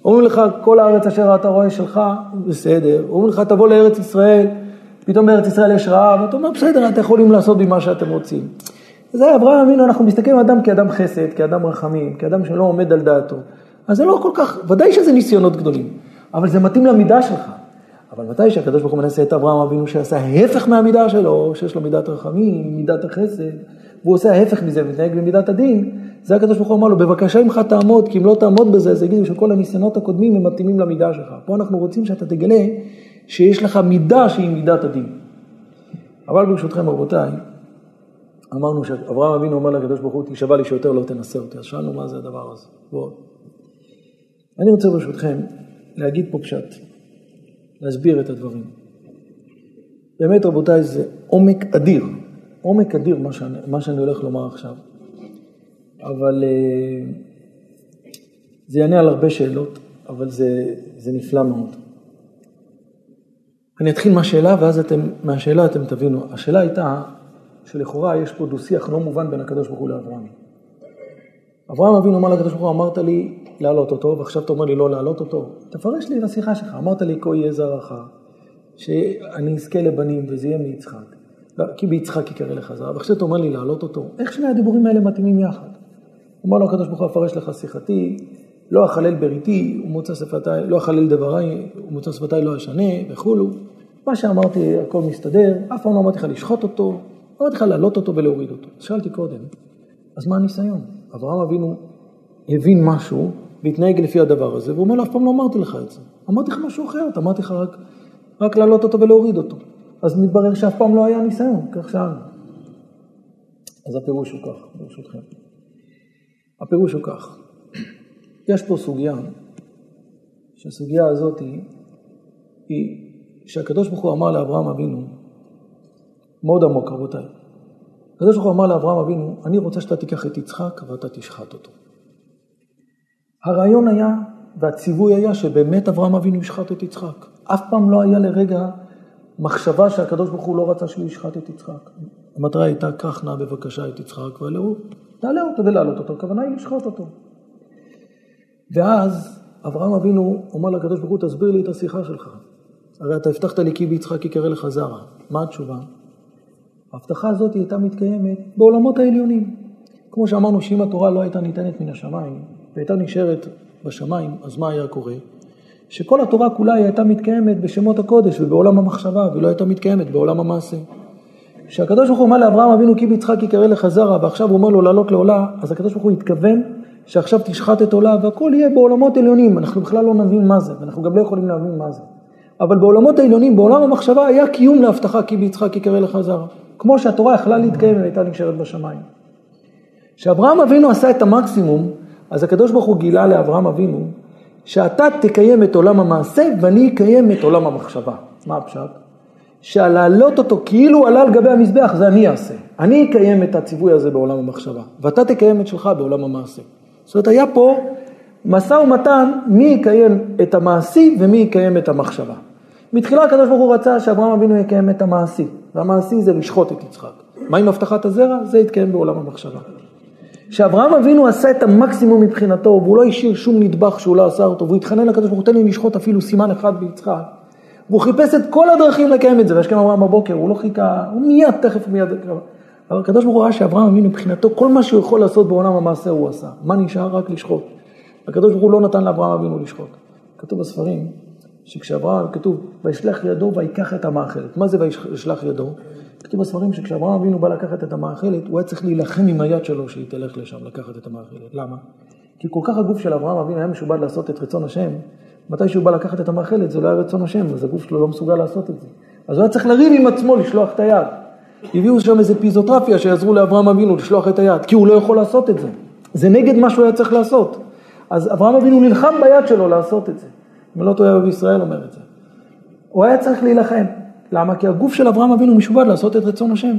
אומרים לך, כל הארץ אשר אתה רואה שלך, בסדר. אומרים לך, תבוא לארץ ישראל, פתאום בארץ ישראל יש רעב, ואתה אומר, בסדר, אתם יכולים לעשות במה שאתם רוצים. אז אברהם אבינו, אנחנו מסתכלים על אדם כאדם חסד, כאדם רחמים, כאדם שלא עומד על דעתו. אז זה לא כל כך, ודאי שזה ניסיונות גדולים, אבל זה מתאים למידה שלך. אבל מתי שהקדוש ברוך הוא מנסה את אברהם אבינו שעשה ההפך מהמידה שלו, שיש לו מידת רחמים, מידת החסד, והוא עושה ההפך מזה ומתנהג למידת הדין, זה הקדוש ברוך הוא אמר לו, בבקשה ממך תעמוד, כי אם לא תעמוד בזה, זה יגידו שכל הניסיונות הקודמים הם מתאימים למידה שלך. פה אנחנו רוצים שאתה תגלה שיש לך מידה שהיא מידת הדין. אבל ברשותכם רבותיי, אמרנו שאברהם אבינו אומר לקדוש ברוך הוא, תשבע לי שיותר לא תנסה אותי. אז שאלנו מה זה הדבר הזה. בוא. אני רוצה ברשותכם להגיד פה פשט, להסביר את הדברים. באמת רבותיי, זה עומק אדיר. עומק אדיר מה שאני, מה שאני הולך לומר עכשיו. אבל זה יענה על הרבה שאלות, אבל זה, זה נפלא מאוד. אני אתחיל מהשאלה, ואז אתם, מהשאלה אתם תבינו. השאלה הייתה שלכאורה יש פה דו-שיח לא מובן בין הקדוש ברוך הוא לאברהם. אברהם אבינו אמר לקדוש ברוך הוא, אמרת לי להעלות אותו, ועכשיו אתה אומר לי לא להעלות אותו. תפרש לי לשיחה שלך. אמרת לי, כה יהיה זרעך, שאני אזכה לבנים וזה יהיה מיצחק. כי ביצחק יקרא לך זרע, ועכשיו אתה אומר לי להעלות אותו. איך שני הדיבורים האלה מתאימים יחד? אומר לו הקדוש ברוך הוא, אפרש לך שיחתי, לא אחלל בריתי, ומוצא שפתי, לא אחלל דבריי, ומוצא שפתי לא אשנה, וכולו. מה שאמרתי, הכל מסתדר, אף פעם לא אמרתי לך לשחוט אותו, אמרתי לך להעלות אותו ולהוריד אותו. שאלתי קודם, אז מה הניסיון? אברהם אבינו הבין משהו, והתנהג לפי הדבר הזה, והוא אומר לו, אף פעם לא אמרתי לך את זה. אמרתי לך משהו אחר, אמרתי לך רק, רק להעלות אותו ולהוריד אותו. אז מתברר שאף פעם לא היה ניסיון, כך שאלנו. אז הפירוש הוא כך, ברשותכם. הפירוש הוא כך. יש פה סוגיה, שהסוגיה הזאת היא, היא שהקדוש ברוך הוא אמר לאברהם אבינו, מאוד עמוק רבותיי, הקדוש ברוך הוא אמר לאברהם אבינו, אני רוצה שאתה תיקח את יצחק ואתה תשחט אותו. הרעיון היה, והציווי היה, שבאמת אברהם אבינו ישחט את יצחק. אף פעם לא היה לרגע, מחשבה שהקדוש ברוך הוא לא רצה שהוא ישחט את יצחק. המטרה הייתה, כך נא בבקשה את יצחק, ועלו, תעלה אותו ולעלות אותו, הכוונה היא לשחוט אותו. ואז אברהם אבינו אומר לקדוש ברוך הוא, תסביר לי את השיחה שלך. הרי אתה הבטחת לי כי ביצחק יקרא לך זרע. מה התשובה? ההבטחה הזאת הייתה מתקיימת בעולמות העליונים. כמו שאמרנו שאם התורה לא הייתה ניתנת מן השמיים, והייתה נשארת בשמיים, אז מה היה קורה? שכל התורה כולה היא הייתה מתקיימת בשמות הקודש ובעולם המחשבה, ולא הייתה מתקיימת בעולם המעשה. כשהקדוש ברוך הוא אומר לאברהם אבינו, כי ביצחק יקרא לך זרע, ועכשיו הוא אומר לו לעלות לעולה, אז הקדוש ברוך הוא התכוון שעכשיו תשחט את עולה, והכל יהיה בעולמות עליונים. אנחנו בכלל לא נבין מה זה, ואנחנו גם לא יכולים להבין מה זה. אבל בעולמות העליונים, בעולם המחשבה, היה קיום להבטחה, כי ביצחק יקרא לך זרע. כמו שהתורה יכלה להתקיים, והייתה נשארת בשמיים. כשאברהם אבינו עשה את המקסימום, אז הקדוש ברוך הוא גילה לאברהם אבינו, שאתה תקיים את עולם המעשה ואני אקיים את עולם המחשבה. מה הפשט? שעללות אותו כאילו עלה על גבי המזבח, זה אני אעשה. אני אקיים את הציווי הזה בעולם המחשבה, ואתה תקיים את שלך בעולם המעשה. זאת אומרת, היה פה מסע ומתן, מי יקיים את המעשי ומי יקיים את המחשבה. מתחילה הקדוש ברוך הוא רצה שאברהם אבינו יקיים את המעשי, והמעשי זה לשחוט את יצחק. מה עם הבטחת הזרע? זה יתקיים בעולם המחשבה. שאברהם אבינו עשה את המקסימום מבחינתו, והוא לא השאיר שום נדבך שהוא לא עשה אותו, והוא התחנן לקדוש ברוך הוא, תן לי לשחוט אפילו סימן אחד ביצחק. והוא חיפש את כל הדרכים לקיים את זה, והשכם אברהם בבוקר, הוא לא חיכה, הוא מיד, תכף מיד. אבל הקדוש ברוך הוא ראה שאברהם אבינו מבחינתו, כל מה שהוא יכול לעשות בעולם המעשה הוא עשה. מה נשאר? רק לשחוט. הקדוש ברוך הוא לא נתן לאברהם אבינו לשחוט. כתוב בספרים, שכשאברהם, כתוב, וישלח ידו ויקח את המאכלת. מה זה וישלח ידו? כתוב בספרים שכשאברהם אבינו בא לקחת את המאכלת, הוא היה צריך להילחם עם היד שלו שהיא תלך לשם לקחת את המאכלת. למה? כי כל כך הגוף של אברהם אבינו היה משובד לעשות את רצון השם, מתי שהוא בא לקחת את המאכלת, זה לא היה רצון השם, אז הגוף שלו לא מסוגל לעשות את זה. אז הוא היה צריך לריב עם עצמו, לשלוח את היד. הביאו שם איזו פיזיותרפיה שיעזרו לאברהם אבינו לשלוח את היד, כי הוא לא יכול לעשות את זה. זה נגד מה שהוא היה צריך לעשות. אז אברהם אבינו נלחם ביד שלו לעשות את זה. מלא תויה בישראל אומר את זה. הוא היה צריך להילחם. למה? כי הגוף של אברהם אבינו משובד לעשות את רצון השם.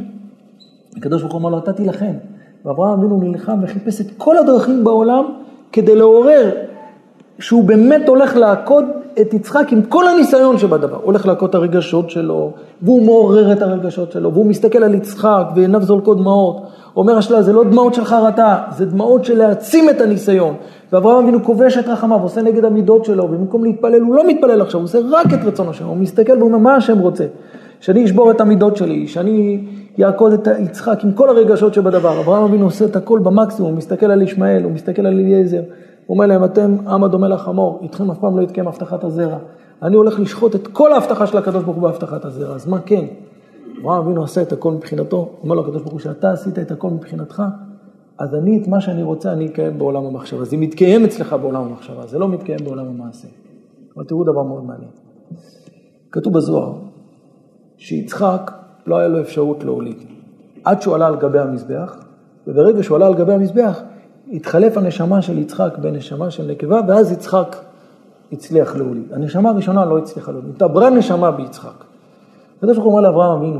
הקדוש ברוך הוא אמר לו, אתה תילחם. ואברהם אבינו נלחם וחיפש את כל הדרכים בעולם כדי לעורר שהוא באמת הולך לעקוד את יצחק עם כל הניסיון שבדבר. הולך לעקוד את הרגשות שלו, והוא מעורר את הרגשות שלו, והוא מסתכל על יצחק, ועיניו זולקות דמעות. אומר השלה, זה לא דמעות של חרטה, זה דמעות של להעצים את הניסיון. ואברהם אבינו כובש את רחמיו, עושה נגד המידות שלו, במקום להתפלל, הוא לא מתפלל עכשיו, הוא עושה רק את רצון השם, הוא מסתכל ואומר מה השם רוצה, שאני אשבור את המידות שלי, שאני יעקוד את יצחק עם כל הרגשות שבדבר. אברהם אבינו עושה את הכל במקסימום, הוא מסתכל על ישמעאל, הוא מסתכל על אליעזר, הוא אומר להם, אתם עם הדומה לחמור, איתכם אף פעם לא יתקיים הבטחת הזרע, אני הולך לשחוט את כל ההבטחה של הקדוש ברוך הוא בהבטחת הזרע, אז מה כן? אברהם אבינו עשה את הכל מבחינתו, אומר לו הקדוש ברוך הוא, שאתה עשית את הכל מבחינתך, אז אני את מה שאני רוצה, אני אקיים בעולם המחשבה. זה מתקיים אצלך בעולם המחשבה, זה לא מתקיים בעולם המעשה. אבל תראו דבר מאוד מעניין. כתוב בזוהר, שיצחק לא היה לו אפשרות להוליד, עד שהוא עלה על גבי המזבח, וברגע שהוא עלה על גבי המזבח, התחלף הנשמה של יצחק בנשמה של נקבה, ואז יצחק הצליח להוליד. הנשמה הראשונה לא הצליחה להוליד, התעברה נשמה ביצחק. הקדוש ברוך הוא אומר לאברהם אבינו,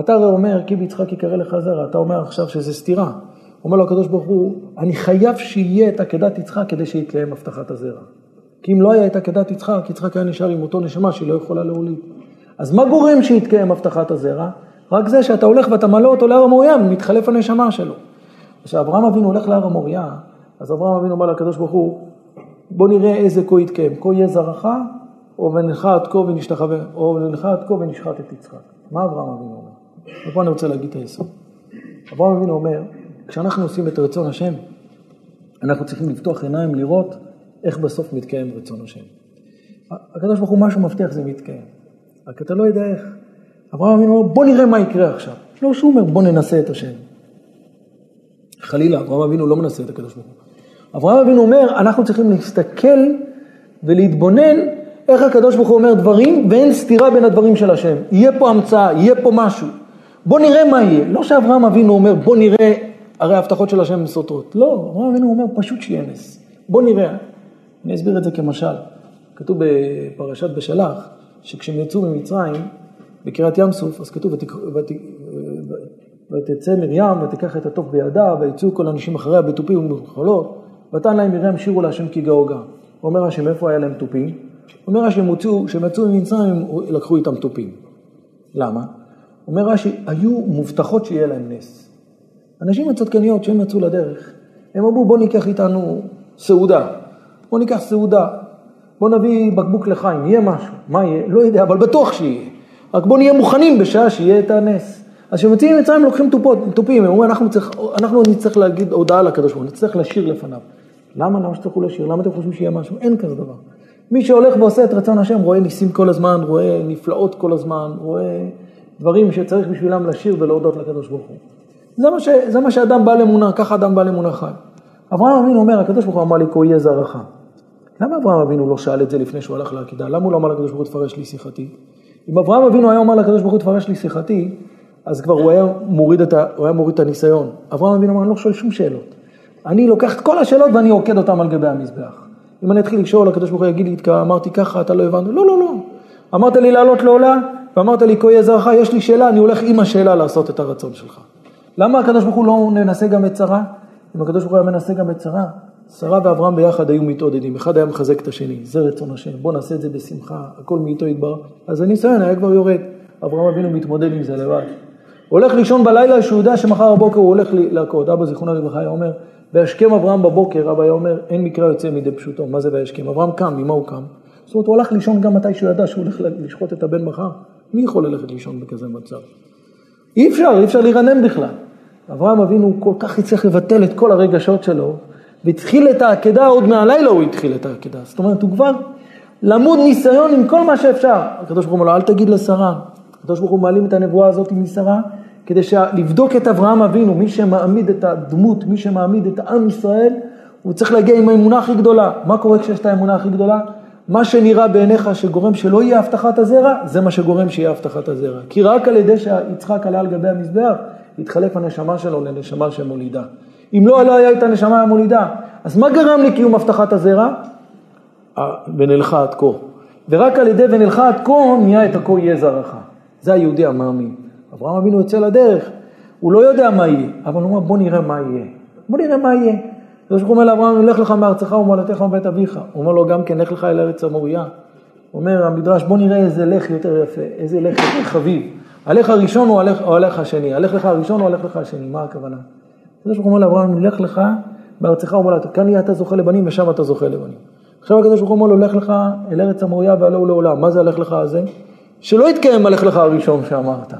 אתה אומר כי ביצחק יקרא לך זרע, אתה אומר עכשיו שזה סתירה. אומר לו הקדוש ברוך הוא, אני חייב שיהיה את עקדת יצחק כדי שיתקיים הבטחת הזרע. כי אם לא היה את עקדת יצחק, יצחק היה נשאר עם אותו נשמה שהיא לא יכולה להוליד. אז מה גורם שיתקיים הבטחת הזרע? רק זה שאתה הולך ואתה מלא אותו להר המוריה, מתחלף הנשמה שלו. כשאברהם אבינו הולך להר המוריה, אז אברהם אבינו אומר לקדוש ברוך הוא, בוא נראה איזה כה יתקיים, כה יהיה זרעך, או ונלך עד כה ונשתחווה, או ונלך עד כה ונשחט את יצחק. מה אברהם אבינו אומר? ופה אני רוצה להגיד את היסוד. אברהם אבינו אומר, כשאנחנו עושים את רצון השם, אנחנו צריכים לפתוח עיניים לראות איך בסוף מתקיים רצון השם. הקדוש ברוך הוא משהו מבטיח זה מתקיים. רק אתה לא יודע איך. אברהם אבינו אומר, בוא נראה מה יקרה עכשיו. לא שהוא אומר, בוא ננסה את השם. חלילה, אברהם אבינו לא מנסה את הקדוש ברוך הוא. אברהם אבינו אומר, אנחנו צריכים להסתכל ולהתבונן איך הקדוש ברוך הוא אומר דברים, ואין סתירה בין הדברים של השם. יהיה פה המצאה, יהיה פה משהו. בוא נראה מה יהיה. לא שאברהם אבינו אומר, בוא נראה, הרי ההבטחות של השם מסותרות. לא, אברהם אבינו אומר, פשוט שיהיה נס. בוא נראה. אני אסביר את זה כמשל. כתוב בפרשת בשלח, שכשהם יצאו ממצרים, בקריאת ים סוף, אז כתוב, ותצא מרים, ותיקח את הטוב בידה, ויצאו כל אנשים אחריה בתופים ומחולות, ותן להם מרים שירו להשם כי גאוגה. אומר השם, איפה היה להם תופים? אומר רש"י, כשהם יצאו ממצרים, לקחו איתם תופים. למה? אומר רש"י, היו מובטחות שיהיה להם נס. אנשים הצדקניות שהם יצאו לדרך, הם אמרו, בוא ניקח איתנו סעודה. בוא ניקח סעודה. בוא נביא בקבוק לחיים, יהיה משהו. מה יהיה? לא יודע, אבל בטוח שיהיה. רק בוא נהיה מוכנים בשעה שיהיה את הנס. אז כשמציעים מצרים, לוקחים תופות, תופים. הם אומרים, אנחנו צריך, אנחנו נצטרך להגיד הודעה לקדוש ברוך הוא, נצטרך לשיר לפניו. למה? למה שצריכו לשיר? למה אתם חושבים שיהיה משהו? אין כזה דבר. מי שהולך ועושה את רצון השם, רואה ניסים כל הזמן, רואה נפלאות כל הזמן, רואה דברים שצריך בשבילם לשיר ולהודות לקדוש ברוך הוא. זה מה, ש... זה מה שאדם בא לאמונה, ככה אדם בא לאמונה חי. אברהם אבינו אומר, הקדוש ברוך הוא אמר לי, כה יהיה זרעך. למה אברהם אבינו לא שאל את זה לפני שהוא הלך לעקידה? למה הוא לא אמר לקדוש ברוך הוא תפרש לי שיחתי? אם אברהם אבינו היה אומר לקדוש ברוך הוא תפרש לי שיחתי, אז כבר הוא היה מוריד את, ה... הוא היה מוריד את הניסיון. אברהם אבינו אמר, אני לא שואל שום שאלות. אני לוקח את כל השאלות ואני עוקד אותם על גבי המזבח. אם אני אתחיל לקשור לקדוש ברוך הוא יגיד לי, אמרתי ככה, אתה לא הבנת. לא, לא, לא. אמרת לי לעלות לעולה, ואמרת לי, כה יהיה זרעך, יש לי שאלה, אני הולך עם השאלה לעשות את הרצון שלך. למה הקדוש ברוך הוא לא ננסה גם את שרה? אם הקדוש ברוך הוא היה מנסה גם את שרה, שרה ואברהם ביחד היו מתעודדים, אחד היה מחזק את השני, זה רצון השם, בוא נעשה את זה בשמחה, הכל מאיתו יתברר. אז הניסיון היה כבר יורד, אברהם אבינו מתמודד עם זה לבד. הולך לישון בלילה שהוא יודע שמחר הבוקר הוא הולך להכות. אבא זיכרונו לברכה היה אומר, וישכם אברהם בבוקר, אבא היה אומר, אין מקרא יוצא מידי פשוטו, מה זה וישכם? אברהם קם, ממה הוא קם? זאת אומרת, הוא הלך לישון גם מתי שהוא ידע שהוא הולך לשחוט את הבן מחר. מי יכול ללכת לישון בכזה מצב? אי אפשר, אי אפשר להירנם בכלל. אברהם אבינו כל כך יצטרך לבטל את כל הרגשות שלו, והתחיל את העקדה, עוד מהלילה הוא התחיל את העקדה. זאת אומרת, הוא כבר למוד ניסיון עם כל מה שאפשר. הקדוש ברוך הוא אומר, אל תגיד לשרה. הקדוש ברוך הוא מעלים את הנבואה הזאת עם שרה, כדי לבדוק את אברהם אבינו, מי שמעמיד את הדמות, מי שמעמיד את העם ישראל, הוא צריך להגיע עם האמונה הכי גדולה. מה קורה כשיש את האמונה הכי גדולה? מה שנראה בעיניך שגורם שלא יהיה הבטחת הזרע, זה מה שגורם שיהיה הבטחת הזרע. כי רק על ידי שיצחק עלה על גבי המזבח, התחלף הנשמה שלו לנשמה שמולידה. אם לא עלה היה את הנשמה המולידה, אז מה גרם לקיום הבטחת הזרע? ונלכה עד כה. ורק על ידי ונלכה עד כה, נהיה את הכה יהיה זרעך. זה היהודי המאמין. אברהם אבינו יוצא לדרך, הוא לא יודע מה יהיה, אבל הוא אומר בוא נראה מה יהיה. בוא נראה מה יהיה. זה שהוא אומר לאברהם, לך לך מארצך ומולדתך ומבית אביך. הוא אומר לו גם כן, לך לך אל ארץ המוריה. אומר המדרש, בוא נראה איזה לך יותר יפה, איזה לך יותר חביב. הלך הראשון או הלך, או הלך השני, הלך לך הראשון או הלך לך השני, מה הכוונה? זה שהוא אומר לאברהם, לך לך מארצך ומולדתך, כאן אתה זוכה לבנים ושם אתה זוכה לבנים. עכשיו הקדוש ברוך הוא אומר לו, לך לך אל ארץ המוריה ועלו לעולם. מה זה הלך לך הזה? שלא יתקיים הלך לך הראשון שאמרת.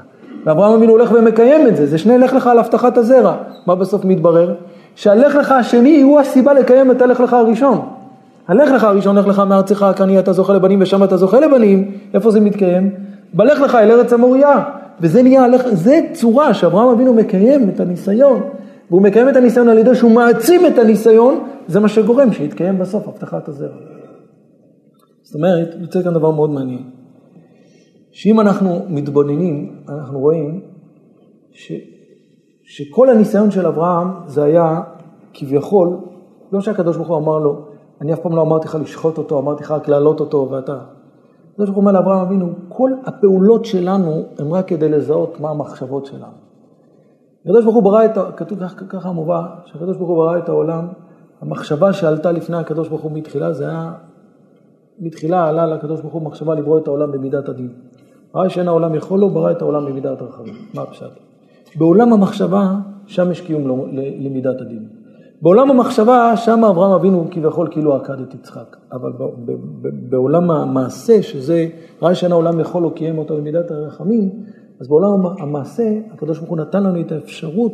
ואברהם אבינו הולך ומקיים את זה, זה שני הלך לך על הבטחת הזרע. מה בסוף מתברר? שהלך לך השני הוא הסיבה לקיים את הלך לך הראשון. הלך לך הראשון, הלך לך מארצך, כאן אתה זוכה לבנים ושם אתה זוכה לבנים. איפה זה מתקיים? בלך לך אל ארץ המוריה. וזה נהיה הלך, זה צורה שאברהם אבינו מקיים את הניסיון. והוא מקיים את הניסיון על ידי שהוא מעצים את הניסיון, זה מה שגורם שיתקיים בסוף הבטחת הזרע. זאת אומרת, יוצא כאן דבר מאוד מעניין. שאם אנחנו מתבוננים, אנחנו רואים ש, שכל הניסיון של אברהם זה היה כביכול, לא שהקדוש ברוך הוא אמר לו, אני אף פעם לא אמרתי לך לשחוט אותו, אמרתי לך רק להעלות אותו ואתה. הקדוש ברוך הוא אומר לאברהם אבינו, כל הפעולות שלנו הן רק כדי לזהות מה המחשבות שלנו. הקדוש ברוך הוא ברא את, כתוב ככה מובא, שהקדוש ברוך הוא ברא את העולם, המחשבה שעלתה לפני הקדוש ברוך הוא מתחילה, זה היה, מתחילה עלה לקדוש ברוך הוא מחשבה לברוא את העולם במידת הדין. ראה שאין העולם יכול לו, ברא את העולם למידת הרחבים. מה הפשט? בעולם המחשבה, שם יש קיום לו, למידת הדין. בעולם המחשבה, שם אברהם אבינו כביכול כאילו עקד את יצחק. אבל ב- ב- ב- בעולם המעשה, שזה ראה שאין העולם יכול לו, קיים אותו למידת הרחמים, אז בעולם המעשה, הקדוש ברוך הוא נתן לנו את האפשרות,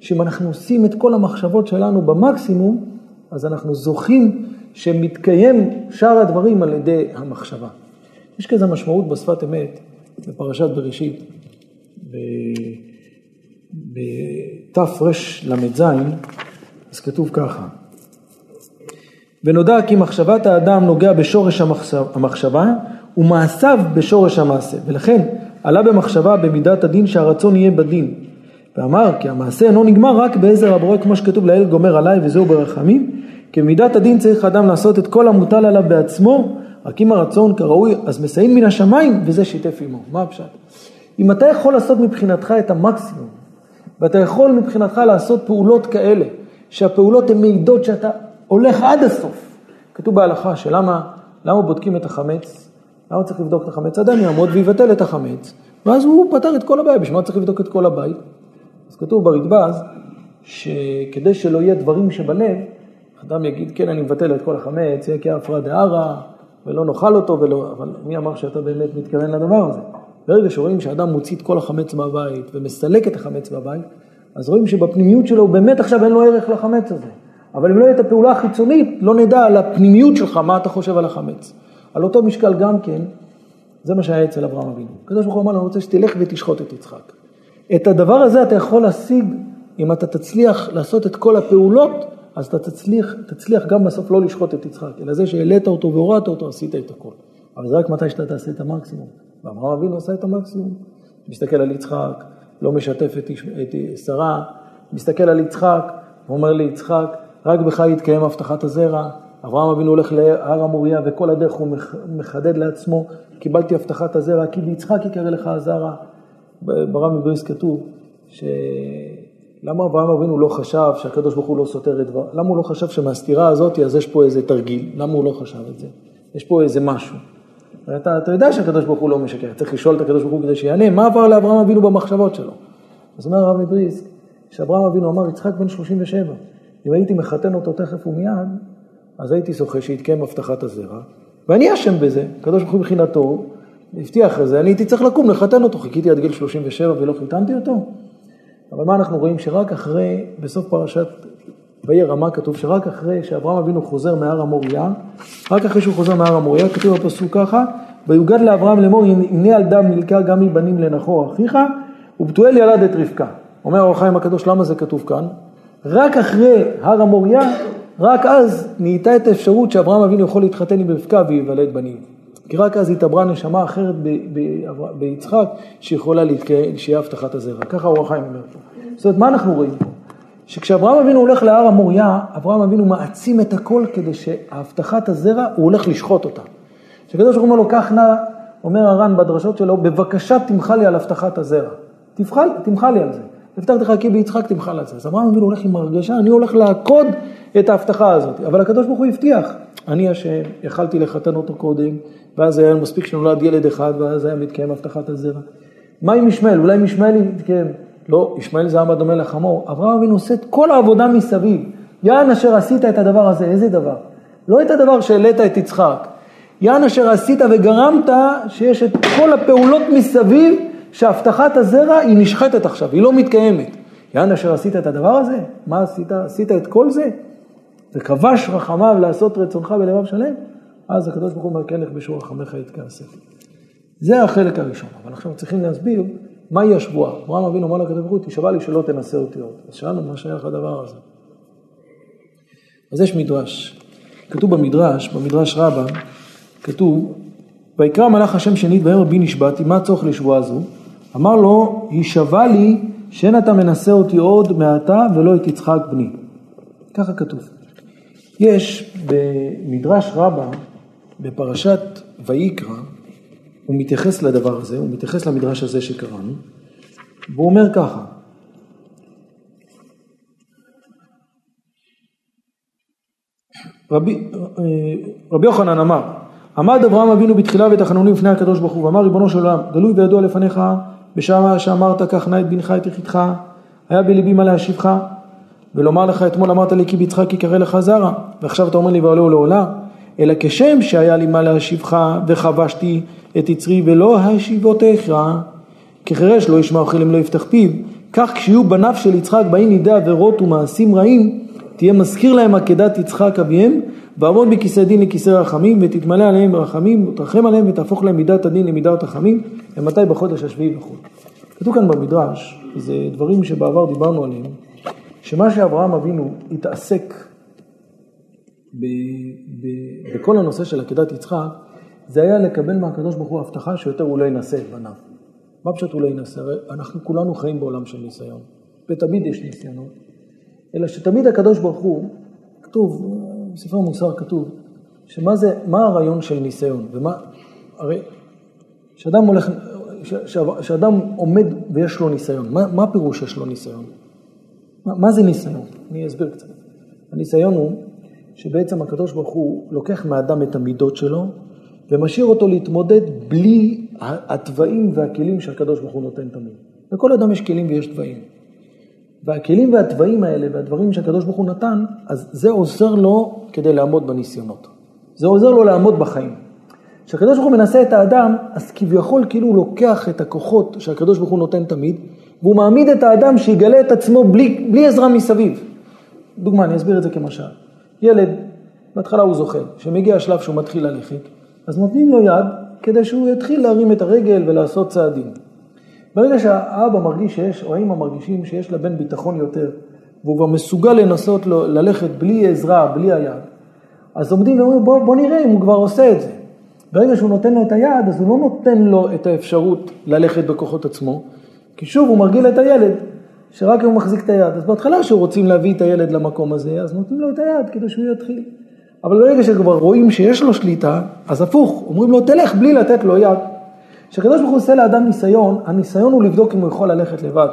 שאם אנחנו עושים את כל המחשבות שלנו במקסימום, אז אנחנו זוכים שמתקיים שאר הדברים על ידי המחשבה. יש כזה משמעות בשפת אמת, בפרשת בראשית, בתרל"ז, אז כתוב ככה, ונודע כי מחשבת האדם נוגע בשורש המחשבה, ומעשיו בשורש המעשה, ולכן עלה במחשבה במידת הדין שהרצון יהיה בדין, ואמר כי המעשה אינו נגמר רק בעזר הברא, כמו שכתוב לאל גומר עליי וזהו ברחמים, כי במידת הדין צריך אדם לעשות את כל המוטל עליו בעצמו, רק אם הרצון כראוי, אז מסיים מן השמיים, וזה שיתף עמו. מה הפשט? אם אתה יכול לעשות מבחינתך את המקסימום, ואתה יכול מבחינתך לעשות פעולות כאלה, שהפעולות הן מעידות שאתה הולך עד הסוף. כתוב בהלכה שלמה, למה בודקים את החמץ? למה צריך לבדוק את החמץ? אדם יעמוד ויבטל את החמץ, ואז הוא פתר את כל הבית. בשביל מה צריך לבדוק את כל הבית? אז כתוב ברדב"ז, שכדי שלא יהיה דברים שבלב, אדם יגיד, כן, אני מבטל את כל החמץ, יהיה כהפרעה דארעא, ולא נאכל אותו, ולא, אבל מי אמר שאתה באמת מתכוון לדבר הזה? ברגע שרואים שאדם מוציא את כל החמץ מהבית, ומסלק את החמץ מהבית, אז רואים שבפנימיות שלו, באמת עכשיו אין לו ערך לחמץ הזה. אבל אם לא הייתה פעולה חיצונית, לא נדע על הפנימיות שלך, מה אתה חושב על החמץ. על אותו משקל גם כן, זה מה שהיה אצל אברהם אבינו. הקדוש ברוך הוא אמר, אני רוצה שתלך ותשחוט את יצחק. את הדבר הזה אתה יכול להשיג, אם אתה תצליח לעשות את כל הפעולות, אז אתה תצליח, תצליח גם בסוף לא לשחוט את יצחק, אלא זה שהעלית אותו והורדת אותו, עשית את הכל. אבל זה רק מתי שאתה תעשה את המקסימום. ואברהם אבינו עשה את המקסימום. מסתכל על יצחק, לא משתף את, את שרה, מסתכל על יצחק, ואומר לי יצחק, רק בך יתקיים הבטחת הזרע, אברהם אבינו הולך להר המוריה, וכל הדרך הוא מחדד לעצמו, קיבלתי הבטחת הזרע, כי ליצחק יקרא לך הזרע. ברם מבריס כתוב, שלמה אברהם אבינו לא חשב שהקדוש ברוך הוא לא סותר את דבר, למה הוא לא חשב שמהסתירה הזאת, אז יש פה איזה תרגיל, למה הוא לא חשב את זה? יש פה איזה משהו. אתה, אתה יודע שהקדוש ברוך הוא לא משקר, צריך לשאול את הקדוש ברוך הוא כדי שיענה, מה עבר לאברהם אבינו במחשבות שלו? אז אומר הרב מבריסק, כשאברהם אבינו אמר, יצחק בן שלושים ושבע, אם הייתי מחתן אותו תכף ומיד, אז הייתי זוכה שהתקיים הבטחת הזרע, ואני אשם בזה, הקדוש ברוך הוא בחינתו, הבטיח את זה, אני הייתי צריך לקום לחתן אותו, חיכיתי עד גיל שלושים ושבע ולא חיתנתי אותו. אבל מה אנחנו רואים? שרק אחרי, בסוף פרשת וירא מה כתוב? שרק אחרי שאברהם אבינו חוזר מהר המוריה, רק אחרי שהוא חוזר מהר המוריה, כתוב הפסוק ככה, ויוגד לאברהם לאמור, הנה ילדה מלכה גם מבנים לנחור אחיך, ובתואל ילד את רבקה. אומר אור החיים הקדוש, למה זה כתוב כאן? רק אחרי הר המוריה, רק אז נהייתה את האפשרות שאברהם אבינו יכול להתחתן עם רבקה וייוולד בנים. כי רק אז התעברה נשמה אחרת ב- ב- ב- ביצחק, שיכולה להתקהל, שיהיה הבטחת הזרע. ככה אור החיים אומר פה. זאת אומרת, מה אנחנו רואים פה? שכשאברהם אבינו הולך להר המוריה, אברהם אבינו מעצים את הכל כדי שהבטחת הזרע, הוא הולך לשחוט אותה. כשהקדוש ברוך הוא אומר לו, כך נא, אומר הר"ן בדרשות שלו, בבקשה תמחה לי על הבטחת הזרע. תמחה, תמחה לי על זה. הבטחתך כי ביצחק תמחה על זה. אז אברהם אבינו הולך עם הרגשה, אני הולך לעקוד את ההבטחה הזאת. אבל הקדוש ברוך הוא הבטיח, אני אשם, יכלתי לחתן אותו קודם, ואז היה מספיק שנולד ילד אחד, ואז היה מתקיים הבטחת הזרע. מה עם ישמעאל? אולי ישמעאל יתקיים. לא, ישמעאל זה עם הדומה לחמור. אברהם אבינו עושה את כל העבודה מסביב. יען אשר עשית את הדבר הזה, איזה דבר? לא את הדבר שהעלית את יצחק. יען אשר עשית וגרמת שיש את כל הפעולות מסביב, שהבטחת הזרע היא נשחטת עכשיו, היא לא מתקיימת. יען אשר עשית את הדבר הזה? מה עשית? עשית את כל זה? וכבש רחמיו לעשות רצונך בלבב שלם? אז הקדוש ברוך הוא אומר, כן לך בשור רחמך יתכסף. זה החלק הראשון. אבל עכשיו צריכים להסביר מהי השבועה. אברהם אבינו אומר לקדוש ברוך הוא, תשבע לי שלא תנסה אותי עוד. אז שאלנו מה שייך הדבר הזה. אז יש מדרש. כתוב במדרש, במדרש רבה, כתוב, ויקרא מלאך השם שנית ויאמר בי נשבעתי, מה הצורך לשבועה זו? אמר לו, הישבע לי שאין אתה מנסה אותי עוד מעתה ולא את יצחק בני. ככה כתוב. יש במדרש רבה, בפרשת ויקרא, הוא מתייחס לדבר הזה, הוא מתייחס למדרש הזה שקראנו, והוא אומר ככה, רבי, רבי יוחנן אמר, עמד אברהם אבינו בתחילה ותחנונים לפני הקדוש ברוך הוא, ואמר ריבונו של עולם, גלוי וידוע לפניך, בשעה שאמרת כך נא את בנך את יחידך, היה בלבי מה להשיבך, ולומר לך אתמול אמרת לי כי ביצחק יקרא לך זרע, ועכשיו אתה אומר לי ועולה ולעולה, אלא כשם שהיה לי מה להשיבך וחבשתי את יצרי ולא השיבותך, כחרש לא ישמע אוכל אם לא יפתח פיו, כך כשיהיו בניו של יצחק באים ידי עבירות ומעשים רעים, תהיה מזכיר להם עקדת יצחק אביהם, ועמוד בכיסא דין לכיסא רחמים, ותתמלא עליהם רחמים, תרחם עליהם ותהפוך להם מידת הדין למידת רחמים, ומתי בחודש השביעי וכו'. כתוב כאן במדרש, זה דברים שבעבר דיברנו עליהם, שמה שאברהם אבינו התעסק ב, ב, בכל הנושא של עקדת יצחק, זה היה לקבל מהקדוש ברוך הוא הבטחה שיותר הוא לא ינסה את בניו. מה פשוט הוא לא ינסה? אנחנו כולנו חיים בעולם של ניסיון, ותמיד יש ניסיונות, אלא שתמיד הקדוש ברוך הוא, כתוב, בספר מוסר כתוב, שמה זה, מה הרעיון של ניסיון? ומה, הרי, שאדם הולך, ש, ש, שאדם עומד ויש לו ניסיון, מה, מה הפירוש יש לו ניסיון? מה, מה זה ניסיון? אני אסביר קצת. הניסיון הוא שבעצם הקדוש ברוך הוא לוקח מאדם את המידות שלו, ומשאיר אותו להתמודד בלי התוואים והכלים שהקדוש ברוך הוא נותן תמיד. לכל אדם יש כלים ויש תוואים. והכלים והתוואים האלה והדברים שהקדוש ברוך הוא נתן, אז זה עוזר לו כדי לעמוד בניסיונות. זה עוזר לו לעמוד בחיים. כשהקדוש ברוך הוא מנסה את האדם, אז כביכול כאילו הוא לוקח את הכוחות שהקדוש ברוך הוא נותן תמיד, והוא מעמיד את האדם שיגלה את עצמו בלי, בלי עזרה מסביב. דוגמה, אני אסביר את זה כמשל. ילד, בהתחלה הוא זוכה, שמגיע השלב שהוא מתחיל ללכת, אז נותנים לו יד כדי שהוא יתחיל להרים את הרגל ולעשות צעדים. ברגע שהאבא מרגיש שיש, או האמא מרגישים שיש לבן ביטחון יותר, והוא כבר מסוגל לנסות לו, ללכת בלי עזרה, בלי היד, אז עומדים ואומרים, בוא, בוא נראה אם הוא כבר עושה את זה. ברגע שהוא נותן לו את היד, אז הוא לא נותן לו את האפשרות ללכת בכוחות עצמו, כי שוב הוא מרגיל את הילד, שרק הוא מחזיק את היד. אז בהתחלה שרוצים להביא את הילד למקום הזה, אז נותנים לו את היד כדי שהוא יתחיל. אבל ברגע שכבר רואים שיש לו שליטה, אז הפוך, אומרים לו תלך בלי לתת לו יד. כשהקדוש ברוך הוא עושה לאדם ניסיון, הניסיון הוא לבדוק אם הוא יכול ללכת לבד,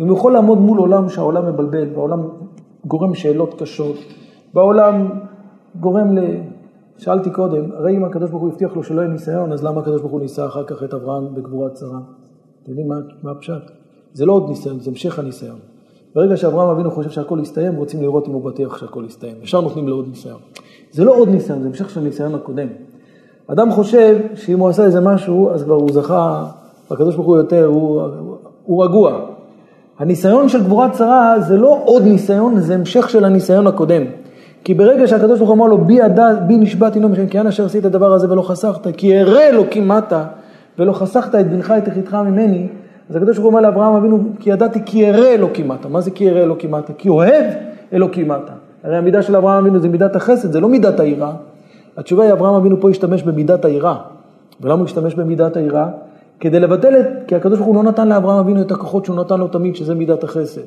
אם הוא יכול לעמוד מול עולם שהעולם מבלבל, והעולם גורם שאלות קשות, בעולם גורם ל... שאלתי קודם, הרי אם הקדוש ברוך הוא הבטיח לו שלא יהיה ניסיון, אז למה הקדוש ברוך הוא ניסה אחר כך את אברהם בקבורת שרה? אתם יודעים מה, מה הפשט? זה לא עוד ניסיון, זה המשך הניסיון. ברגע שאברהם אבינו חושב שהכל יסתיים, רוצים לראות אם הוא בטח שהכל יסתיים. ישר נותנים לו עוד ניסיון. זה לא עוד ניסיון, זה המשך של הניסיון הקודם. אדם חושב שאם הוא עשה איזה משהו, אז כבר הוא זכה, הקדוש ברוך הוא יותר, הוא, הוא, הוא רגוע. הניסיון של גבורת שרה זה לא עוד ניסיון, זה המשך של הניסיון הקודם. כי ברגע שהקדוש ברוך הוא אמר לו, בי, עדה, בי נשבעתי לא משם, כי אין אשר עשית הדבר הזה ולא חסכת, כי הרא אלוקים מתה, ולא חסכת את בנך את יחידך ממני, אז הקדוש ברוך הוא אמר לאברהם אבינו, כי ידעתי כי הרא אלוקים מתה. מה זה כי הרא אלוקים מתה? כי אוהב אלוקים מתה. הרי המידה של אברהם אבינו זה מידת החסד, זה לא מידת העירה. התשובה היא, אברהם אבינו פה השתמש במידת העירה. ולמה הוא השתמש במידת העירה? כדי לבטל את, כי הקדוש ברוך הוא לא נתן לאברהם אבינו את הכוחות שהוא נתן לו תמיד, שזה מידת החסד.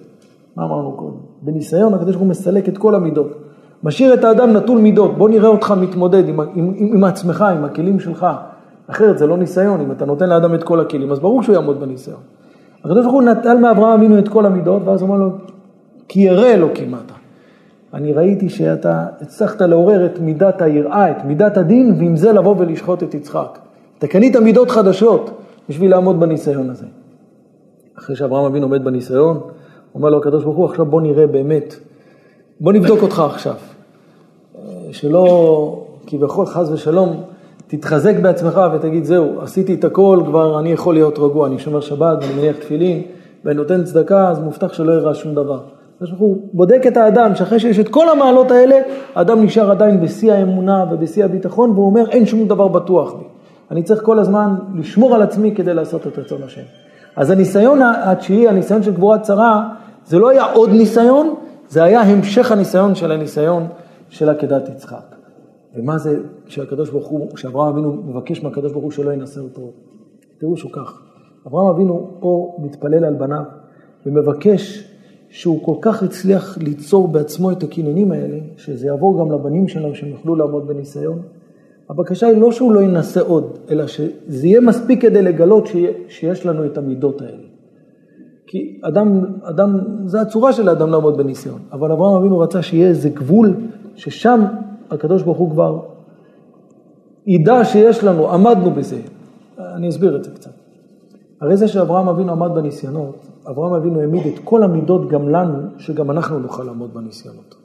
מה אמרנו קודם? בניסיון, הקדוש ברוך הוא מסלק את כל המידות. משאיר את האדם נטול מידות. בוא נראה אותך מתמודד עם, עם, עם, עם עצמך, עם הכלים שלך. אחרת זה לא ניסיון, אם אתה נותן לאדם את כל הכלים, אז ברור שהוא יעמוד בניסיון. הקדוש ברוך הוא נתן מאברהם אבינו את כל המידות, ואז הוא אמר לו, כי ירא לו כמעט. אני ראיתי שאתה הצלחת לעורר את מידת היראה, את מידת הדין, ועם זה לבוא ולשחוט את יצחק. אתה קנית מידות חדשות בשביל לעמוד בניסיון הזה. אחרי שאברהם אבינו עומד בניסיון, אומר לו הקדוש ברוך הוא, עכשיו בוא נראה באמת, בוא נבדוק אותך עכשיו. שלא, כביכול חס ושלום, תתחזק בעצמך ותגיד, זהו, עשיתי את הכל, כבר אני יכול להיות רגוע, אני שומר שבת, אני מניח תפילין, ואני נותן צדקה, אז מובטח שלא יראה שום דבר. הוא בודק את האדם, שאחרי שיש את כל המעלות האלה, האדם נשאר עדיין בשיא האמונה ובשיא הביטחון, והוא אומר, אין שום דבר בטוח בי. אני צריך כל הזמן לשמור על עצמי כדי לעשות את רצון השם. אז הניסיון התשיעי, הניסיון של גבורת שרה, זה לא היה עוד ניסיון, זה היה המשך הניסיון של הניסיון של עקדת יצחק. ומה זה שהקדוש ברוך הוא, שאברהם אבינו מבקש מהקדוש ברוך הוא שלא ינסה אותו? תראו שהוא כך. אברהם אבינו פה מתפלל על בניו ומבקש שהוא כל כך הצליח ליצור בעצמו את הכינונים האלה, שזה יעבור גם לבנים שלנו שהם יוכלו לעמוד בניסיון. הבקשה היא לא שהוא לא ינסה עוד, אלא שזה יהיה מספיק כדי לגלות שיש לנו את המידות האלה. כי אדם, אדם, זה הצורה של האדם לעמוד בניסיון. אבל אברהם אבינו רצה שיהיה איזה גבול ששם הקדוש ברוך הוא כבר ידע שיש לנו, עמדנו בזה. אני אסביר את זה קצת. הרי זה שאברהם אבינו עמד בניסיונות, אברהם אבינו העמיד את כל המידות גם לנו, שגם אנחנו נוכל לעמוד בניסיונות.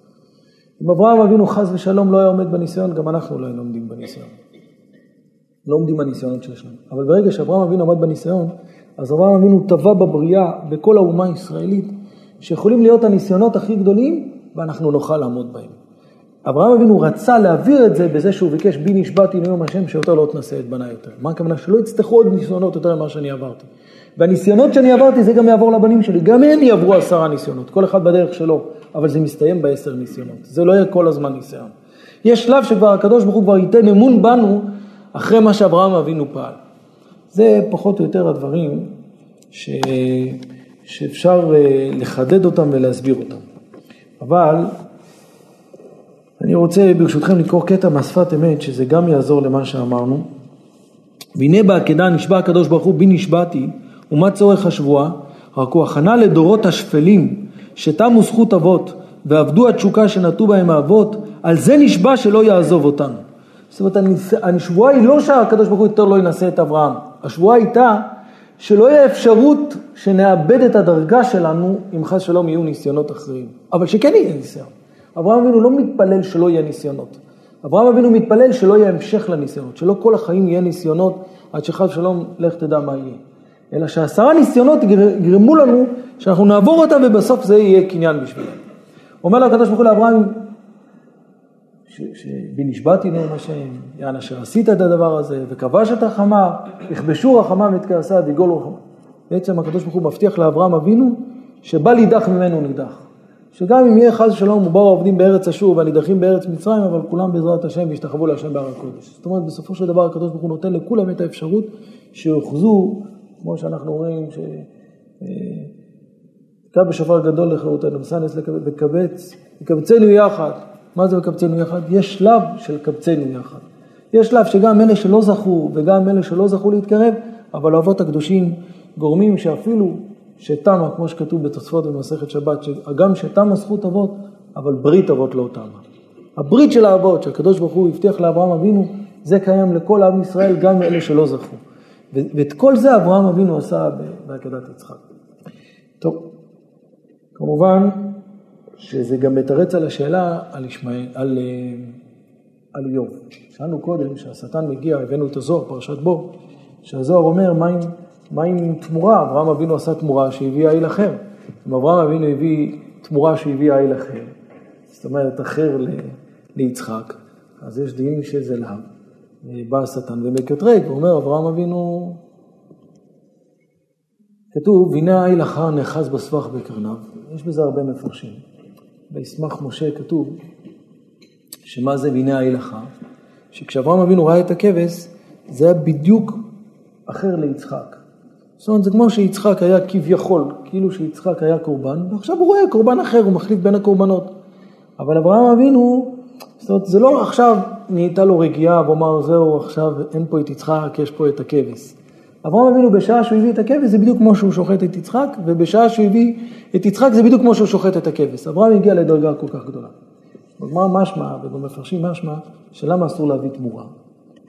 אם אברהם אבינו חס ושלום לא היה עומד בניסיון, גם אנחנו לא היינו עומדים בניסיון. לא עומדים בניסיונות שיש לנו. אבל ברגע שאברהם אבינו עמד בניסיון, אז אברהם אבינו טבע בבריאה, בכל האומה הישראלית, שיכולים להיות הניסיונות הכי גדולים, ואנחנו נוכל לעמוד בהם. אברהם אבינו רצה להעביר את זה בזה שהוא ביקש, בי נשבעתי ליום השם שיותר לא תנסה את בני יותר. מה הכוונה? שלא יצטרכו עוד ניסיונות יותר ממה שאני עברתי. והניסיונות שאני עברתי זה גם יעבור לבנים שלי. גם הם יעברו עשרה ניסיונות, כל אחד בדרך שלו, אבל זה מסתיים בעשר ניסיונות. זה לא יהיה כל הזמן ניסיון. יש שלב שכבר הקדוש ברוך הוא כבר ייתן אמון בנו אחרי מה שאברהם אבינו פעל. זה פחות או יותר הדברים ש... שאפשר לחדד אותם ולהסביר אותם. אבל אני רוצה ברשותכם לקרוא קטע מהשפת אמת, שזה גם יעזור למה שאמרנו. והנה בעקדה נשבע הקדוש ברוך הוא, בי נשבעתי, ומה צורך השבועה? רק הוא הכנה לדורות השפלים, שתמו זכות אבות, ועבדו התשוקה שנטו בהם האבות, על זה נשבע שלא יעזוב אותנו. זאת אומרת, השבועה היא לא שהקדוש ברוך הוא יותר לא ינסה את אברהם. השבועה הייתה שלא יהיה אפשרות שנאבד את הדרגה שלנו, אם חס שלום יהיו ניסיונות אחרים. אבל שכן יהיה ניסיון. אברהם אבינו לא מתפלל שלא יהיה ניסיונות. אברהם אבינו מתפלל שלא יהיה המשך לניסיונות, שלא כל החיים יהיה ניסיונות, עד שחס שלום לך תדע מה יהיה. אלא שעשרה ניסיונות יגרמו לנו שאנחנו נעבור אותם ובסוף זה יהיה קניין בשבילנו. אומר לו הקדוש ברוך הוא לאברהם, שבי נשבעתי ליום השם, יען אשר עשית את הדבר הזה, וכבש את החמה, הכבשו רחמה מתכעסה, ויגול רחמה. בעצם הקדוש ברוך הוא מבטיח לאברהם אבינו, שבא לידח ממנו נידח. שגם אם יהיה חס שלום, הוא באו עובדים בארץ אשור, והנידחים בארץ מצרים, אבל כולם בעזרת השם, וישתחוו להשם בהר הקודש. זאת אומרת, בסופו של דבר, הקדוש ברוך הוא נותן לכולם את האפשרות, שיוחזו, כמו שאנחנו רואים, קם בשופר גדול לחירותנו, וקבצנו יחד. מה זה בקבצנו יחד? יש שלב של קבצנו יחד. יש שלב שגם אלה שלא זכו וגם אלה שלא זכו להתקרב, אבל האבות הקדושים גורמים שאפילו שתמה, כמו שכתוב בתוספות במסכת שבת, שגם שתמה זכות אבות, אבל ברית אבות לא תמה. הברית של האבות שהקדוש ברוך הוא הבטיח לאברהם אבינו, זה קיים לכל עם ישראל, גם אלה שלא זכו. ואת כל זה אברהם אבינו עשה בעקדת יצחק. טוב, כמובן שזה גם מתרץ על השאלה על ישמעאל, על על איוב. שאלנו קודם שהשטן מגיע, הבאנו את הזוהר, פרשת בו, שהזוהר אומר מה עם, מה עם תמורה? אברהם אבינו עשה תמורה שהביאה איל אחר. אם אברהם אבינו הביא תמורה שהביאה איל אחר, זאת אומרת אחר ל, ליצחק, אז יש דין שזה להב. בא השטן ומקטרג, ואומר אברהם אבינו, כתוב, והנה האיל אחר נחז בסבך בקרניו. יש בזה הרבה מפרשים. בישמח משה כתוב, שמה זה והנה האיל אחר? שכשאברהם אבינו ראה את הכבש, זה היה בדיוק אחר ליצחק. זאת אומרת, זה כמו שיצחק היה כביכול, כאילו שיצחק היה קורבן, ועכשיו הוא רואה קורבן אחר, הוא מחליף בין הקורבנות. אבל אברהם אבינו, זאת אומרת, זה לא עכשיו נהייתה לו רגיעה, ואומר זהו, עכשיו אין פה את יצחק, יש פה את הכבש. אברהם אבינו בשעה שהוא הביא את הכבש, זה בדיוק כמו שהוא שוחט את יצחק, ובשעה שהוא הביא את יצחק, זה בדיוק כמו שהוא שוחט את הכבש. אברהם הגיע לדרגה כל כך גדולה. מה משמע, וגם מפרשים משמע, שלמה אסור להביא תמורה?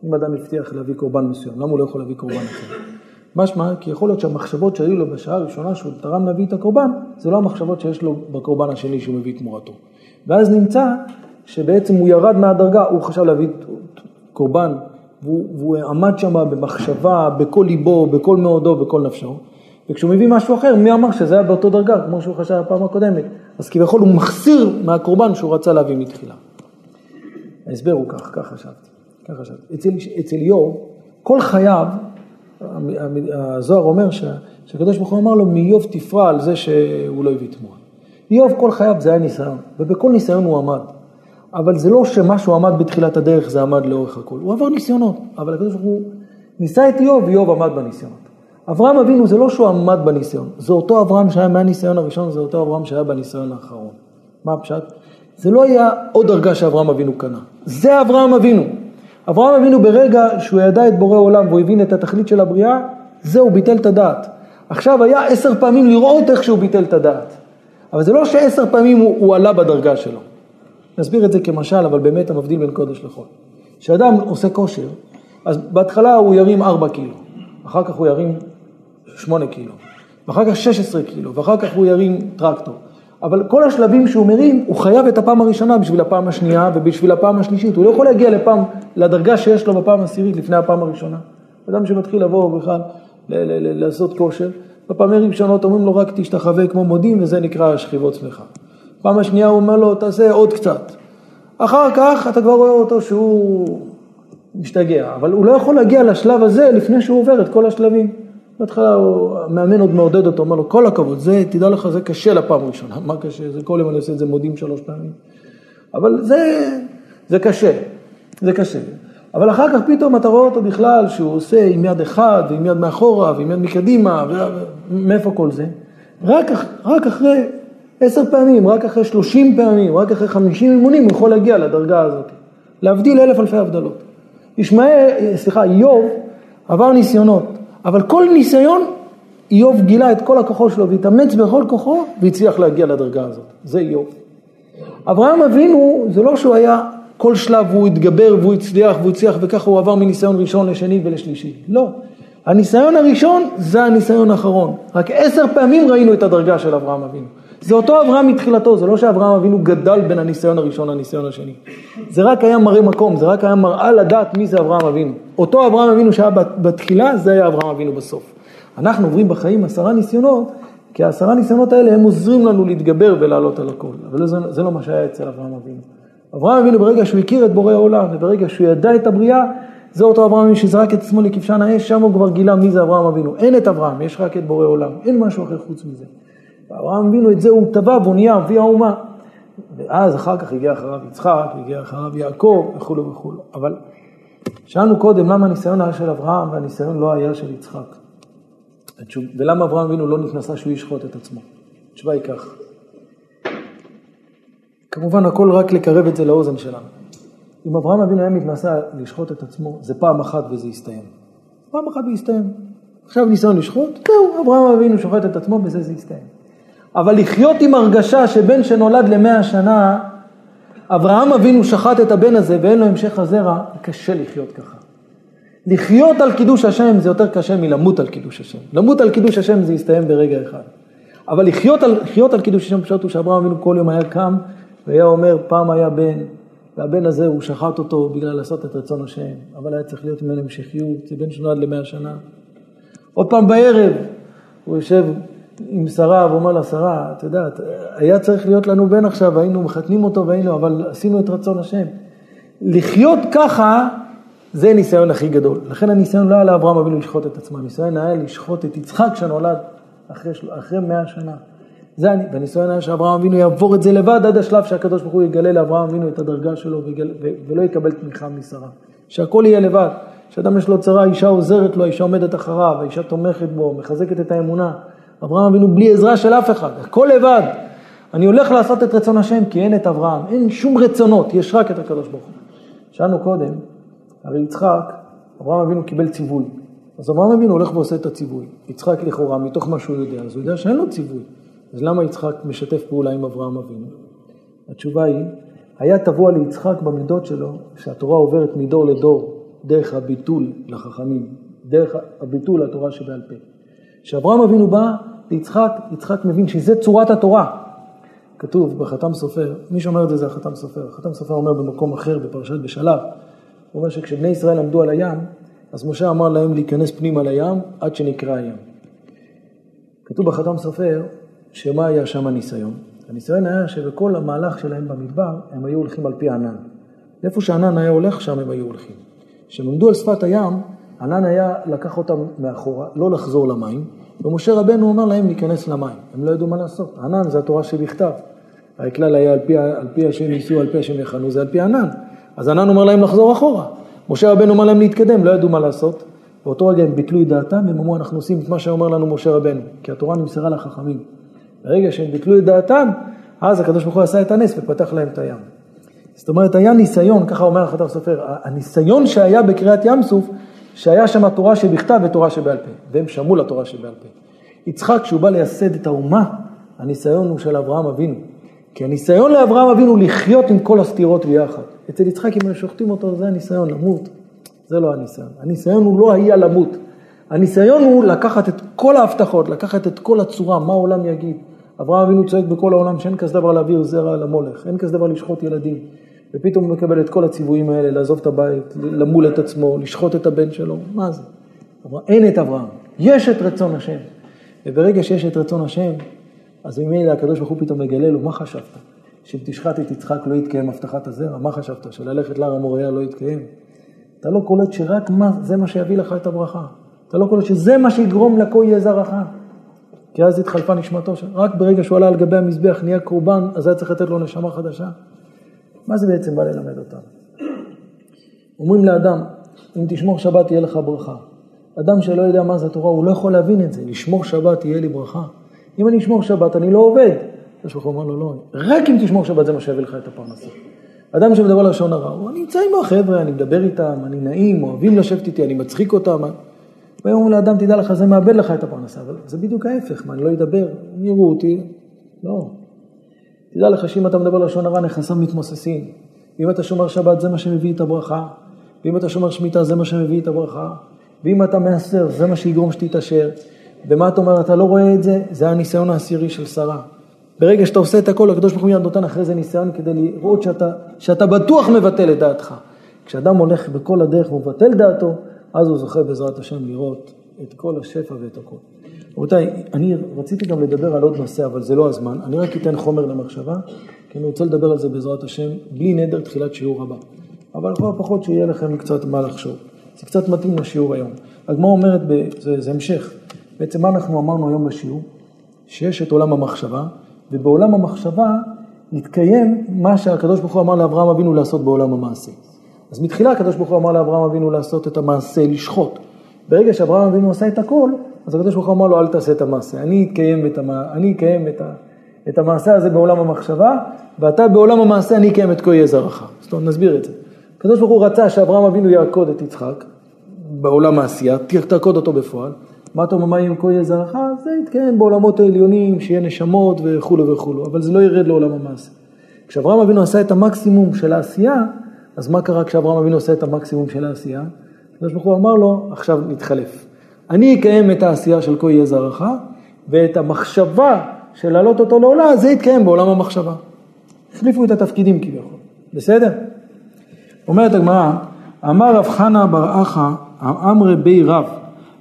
אם אדם הבטיח להביא קורבן מסוים, למה הוא לא יכול להביא קורבן אחר? משמע, כי יכול להיות שהמחשבות שהיו לו בשעה הראשונה שהוא תרם להביא את הקורבן, זה לא המחשבות שיש לו בקורבן השני שהוא מביא תמורתו. ואז נמצא שבעצם הוא ירד מהדרגה, הוא חשב להביא קורבן, והוא, והוא עמד שם במחשבה, בכל ליבו, בכל מאודו, בכל נפשו. וכשהוא מביא משהו אחר, מי אמר שזה היה באותו דרגה, כמו שהוא חשב הפעם הקודמת? אז כביכול הוא מחסיר מהקורבן שהוא רצה להביא מתחילה. ההסבר הוא כך, כך חשבתי. כך חשבתי. אצל, אצל איוב, כל חייו, הזוהר אומר ש, שהקדוש ברוך הוא אמר לו, מאיוב תפרע על זה שהוא לא הביא תמורה. איוב כל חייו זה היה ניסיון, ובכל ניסיון הוא עמד. אבל זה לא שמשהו עמד בתחילת הדרך, זה עמד לאורך הכל. הוא עבר ניסיונות, אבל הקדוש ברוך הוא ניסה את איוב, ואיוב עמד בניסיונות. אברהם אבינו זה לא שהוא עמד בניסיון, זה אותו אברהם שהיה מהניסיון הראשון, זה אותו אברהם שהיה בניסיון האחרון. מה הפשט? זה לא היה עוד דרגה שאברהם אבינו קנה. זה אברהם אבינו. אברהם אבינו ברגע שהוא ידע את בורא עולם, והוא הבין את התכלית של הבריאה, זהו, ביטל את הדעת. עכשיו היה עשר פעמים לראות איך שהוא ביטל את הדעת. אבל זה לא שעשר פעמים הוא, הוא עלה בדרגה שלו. נסביר את זה כמשל, אבל באמת המבדיל בין קודש לחול. כשאדם עושה כושר, אז בהתחלה הוא ירים ארבע קילו, אחר כך הוא ירים שמונה קילו, ואחר כך שש עשרה קילו, ואחר כך הוא ירים טרקטור. אבל כל השלבים שהוא מרים, הוא חייב את הפעם הראשונה בשביל הפעם השנייה ובשביל הפעם השלישית. הוא לא יכול להגיע לפעם, לדרגה שיש לו בפעם העשירית לפני הפעם הראשונה. אדם שמתחיל לבוא ובכלל לעשות כושר, בפעם הראשונות אומרים לו רק תשתחווה כמו מודים, וזה נקרא שכיבות צמחה. פעם השנייה הוא אומר לו, תעשה עוד קצת. אחר כך אתה כבר רואה אותו שהוא משתגע, אבל הוא לא יכול להגיע לשלב הזה לפני שהוא עובר את כל השלבים. בהתחלה המאמן עוד מעודד אותו, אומר לו, כל הכבוד, זה, תדע לך, זה קשה לפעם ראשונה. מה קשה? זה כל יום אני עושה את זה מודים שלוש פעמים. אבל זה, זה קשה, זה קשה. אבל אחר כך פתאום אתה רואה אותו בכלל שהוא עושה עם יד אחד, עם יד מאחורה, ועם יד מקדימה, ומאיפה כל זה? רק, רק אחרי עשר פעמים, רק אחרי שלושים פעמים, רק אחרי חמישים אימונים, הוא יכול להגיע לדרגה הזאת. להבדיל אלף אלפי הבדלות. ישמעאל, סליחה, איוב עבר ניסיונות, אבל כל ניסיון, איוב גילה את כל הכוחו שלו, והתאמץ בכל כוחו, והצליח להגיע לדרגה הזאת. זה איוב. אברהם אבינו, זה לא שהוא היה כל שלב, והוא התגבר, והוא הצליח, והוא הצליח, וכך הוא עבר מניסיון ראשון לשני ולשלישי. לא. הניסיון הראשון, זה הניסיון האחרון. רק עשר פעמים ראינו את הדרגה של אברהם אבינו. זה אותו אברהם מתחילתו, זה לא שאברהם אבינו גדל בין הניסיון הראשון לניסיון השני. זה רק היה מראה מקום, זה רק היה מראה לדעת מי זה אברהם אבינו. אותו אברהם אבינו שהיה בתחילה, זה היה אברהם אבינו בסוף. אנחנו עוברים בחיים עשרה ניסיונות, כי העשרה ניסיונות האלה הם עוזרים לנו להתגבר ולעלות על הכל. אבל זה, זה לא מה שהיה אצל אברהם אבינו. אברהם אבינו ברגע שהוא הכיר את בורא העולם, וברגע שהוא ידע את הבריאה, זה אותו אברהם אבינו שזרק את עצמו לכבשן האש, שם הוא כבר גילה מי זה אברהם אבינו. אין את אברהם, יש רק את בורא העולם. אין משהו אחר חוץ מזה. אברהם אבינו את זה הוא טבע והוא נהיה אבי האומה. ואז אחר כך הגיע אחריו יצחק, הגיע אחריו יעקב וכו' וכו'. אבל שאלנו קודם למה הניסיון היה של אברהם והניסיון לא היה של יצחק. ולמה אברהם אבינו לא נכנסה שהוא ישחוט את עצמו. התשובה היא כך. כמובן הכל רק לקרב את זה לאוזן שלנו. אם אברהם אבינו היה מתנסה לשחוט את עצמו, זה פעם אחת וזה יסתיים. פעם אחת ויסתיים. עכשיו ניסיון לשחוט, זהו, אברהם אבינו שוחט את עצמו, בזה זה יסתיים. אבל לחיות עם הרגשה שבן שנולד למאה שנה, אברהם אבינו שחט את הבן הזה ואין לו המשך הזרע, קשה לחיות ככה. לחיות על קידוש השם זה יותר קשה מלמות על קידוש השם. למות על קידוש השם זה יסתיים ברגע אחד. אבל לחיות על, לחיות על קידוש השם פשוט הוא שאברהם אבינו כל יום היה קם, והיה אומר פעם היה בן, והבן הזה הוא שחט אותו בגלל לעשות את רצון השם, אבל היה צריך להיות ממנו המשכיות, זה בן שנולד למאה שנה. עוד פעם בערב הוא יושב עם שרה ואומר לה, שרה, את יודעת, היה צריך להיות לנו בן עכשיו, היינו מחתנים אותו והיינו, אבל עשינו את רצון השם. לחיות ככה, זה הניסיון הכי גדול. לכן הניסיון לא היה לאברהם אבינו לשחוט את עצמם, הניסיון היה לשחוט את יצחק שנולד אחרי, אחרי מאה שנה. זה אני, והניסיון היה שאברהם אבינו יעבור את זה לבד עד השלב שהקדוש ברוך הוא יגלה לאברהם אבינו את הדרגה שלו ויגל, ו, ולא יקבל תמיכה משרה. שהכל יהיה לבד, שאדם יש לו צרה, האישה עוזרת לו, האישה עומדת אחריו, האישה תומכת בו, מחזקת את האמונה. אברהם אבינו בלי עזרה של אף אחד, הכל לבד. אני הולך לעשות את רצון השם כי אין את אברהם, אין שום רצונות, יש רק את הקדוש ברוך הוא. שאנו קודם, הרי יצחק, אברהם אבינו קיבל ציווי. אז אברהם אבינו הולך ועושה את הציווי. יצחק לכאורה, מתוך מה שהוא יודע, אז הוא יודע שאין לו ציווי. אז למה יצחק משתף פעולה עם אברהם אבינו? התשובה היא, היה טבוע ליצחק במידות שלו, שהתורה עוברת מדור לדור, דרך הביטול לחכמים, דרך הביטול לתורה שבעל פה. כשאברהם אבינו בא ליצחק, יצחק מבין שזה צורת התורה. כתוב בחתם סופר, מי שאומר את זה זה החתם סופר. החתם סופר אומר במקום אחר, בפרשת בשלב, הוא אומר שכשבני ישראל עמדו על הים, אז משה אמר להם להיכנס פנים על הים, עד שנקרא הים. כתוב בחתם סופר, שמה היה שם הניסיון? הניסיון היה שבכל המהלך שלהם במדבר, הם היו הולכים על פי ענן. לאיפה שענן היה הולך, שם הם היו הולכים. כשהם עמדו על שפת הים, ענן היה לקח אותם מאחורה, לא לחזור למים, ומשה רבנו אומר להם להיכנס למים. הם לא ידעו מה לעשות. ענן זה התורה שבכתב. הכלל היה על פי, על פי השם ייסעו, על פי השם יחנו, זה על פי ענן. אז ענן אומר להם לחזור אחורה. משה רבנו אומר להם להתקדם, לא ידעו מה לעשות. באותו רגע הם ביטלו את דעתם, הם אמרו אנחנו עושים את מה שאומר לנו משה רבנו, כי התורה נמסרה לחכמים. ברגע שהם ביטלו את דעתם, אז הקדוש ברוך הוא עשה את הנס ופתח להם את הים. זאת אומרת, היה ניסיון, ככה אומר החתם סופר, הניסיון שהיה בקריאת ים סוף, שהיה שם התורה שבכתב ותורה שבעל פה, והם שמעו לתורה שבעל פה. יצחק, כשהוא בא לייסד את האומה, הניסיון הוא של אברהם אבינו. כי הניסיון לאברהם אבינו לחיות עם כל הסתירות ביחד. אצל יצחק, אם הם שוחטים אותו, זה הניסיון למות. זה לא הניסיון. הניסיון הוא לא היה למות. הניסיון הוא לקחת את כל ההבטחות, לקחת את כל הצורה, מה העולם יגיד. אברהם אבינו צועק בכל העולם שאין כזה דבר להעביר זרע למולך, אין כזה דבר לשחוט ילדים. ופתאום הוא מקבל את כל הציוויים האלה, לעזוב את הבית, למול את עצמו, לשחוט את הבן שלו. מה זה? אין את אברהם. יש את רצון השם. וברגע שיש את רצון השם, אז ממילא הקדוש ברוך הוא פתאום מגלה לו, מה חשבת? שאם תשחט את יצחק לא יתקיים הבטחת הזרע? מה חשבת? שללכת לארץ המוריה לא יתקיים? אתה לא קולט שרק מה, זה מה שיביא לך את הברכה. אתה לא קולט שזה מה שיגרום לכל יהיה זרעך. כי אז התחלפה נשמתו. רק ברגע שהוא עלה על גבי המזבח, נהיה קורבן, אז היה צריך לתת לו נשמה חדשה. מה זה בעצם בא ללמד אותנו? אומרים לאדם, אם תשמור שבת תהיה לך ברכה. אדם שלא יודע מה זה התורה, הוא לא יכול להבין את זה. לשמור שבת תהיה לי ברכה. אם אני אשמור שבת, אני לא עובד. יש לך אומר לו, לא. רק אם תשמור שבת, זה מה שיביא לך את הפרנסה. אדם שמדבר לשון הרע, הוא נמצא עם החבר'ה, אני מדבר איתם, אני נעים, אוהבים לשבת איתי, אני מצחיק אותם. ואומרים לאדם, תדע לך, זה מאבד לך את הפרנסה. אבל זה בדיוק ההפך, מה, אני לא אדבר, נראו אותי, לא. תדע לך שאם אתה מדבר לשון הרע, נכסם מתמוססים. ואם אתה שומר שבת, זה מה שמביא את הברכה. ואם אתה שומר שמיטה, זה מה שמביא את הברכה. ואם אתה מעשר, זה מה שיגרום שתתעשר. ומה אתה אומר, אתה לא רואה את זה? זה הניסיון העשירי של שרה. ברגע שאתה עושה את הכל, הקדוש ברוך הוא נותן אחרי זה ניסיון, כדי לראות שאתה, שאתה בטוח מבטל את דעתך. כשאדם הולך בכל הדרך ומבטל דעתו, אז הוא זוכה בעזרת השם לראות את כל השפע ואת הכל. רבותיי, אני רציתי גם לדבר על עוד נושא, אבל זה לא הזמן. אני רק אתן חומר למחשבה, כי אני רוצה לדבר על זה בעזרת השם, בלי נדר תחילת שיעור הבא. אבל כל הפחות שיהיה לכם קצת מה לחשוב. זה קצת מתאים לשיעור היום. הגמרא אומרת, זה, זה המשך. בעצם מה אנחנו אמרנו היום בשיעור? שיש את עולם המחשבה, ובעולם המחשבה נתקיים מה שהקדוש ברוך הוא אמר לאברהם אבינו לעשות בעולם המעשה. אז מתחילה הקדוש ברוך הוא אמר לאברהם אבינו לעשות את המעשה, לשחוט. ברגע שאברהם אבינו עשה את הכל, אז הקדוש ברוך הוא אמר לו, אל תעשה את המעשה, אני אקיים את, המע... אני אקיים את, ה... את המעשה הזה בעולם המחשבה, ואתה בעולם המעשה אני אקיים את כה יהיה זרעך. זאת אומרת, נסביר את זה. הקדוש ברוך הוא רצה שאברהם אבינו יעקוד את יצחק, בעולם העשייה, תרקוד אותו בפועל. מה אתה אומר, מה עם כה יהיה זרעך? זה יתקיים בעולמות העליונים, שיהיה נשמות וכו' וכו', אבל זה לא ירד לעולם המעשה. כשאברהם אבינו עשה את המקסימום של העשייה, אז מה קרה כשאברהם אבינו עשה את המקסימום של העשייה? הקדוש ברוך הוא אמר לו, עכשיו נתחלף. אני אקיים את העשייה של כה יהיה זרעך, ואת המחשבה של להעלות אותו לעולה, זה יתקיים בעולם המחשבה. החליפו את התפקידים כביכול. בסדר? אומרת הגמרא, אמר רב חנה בר אחא, אמרי בי רב,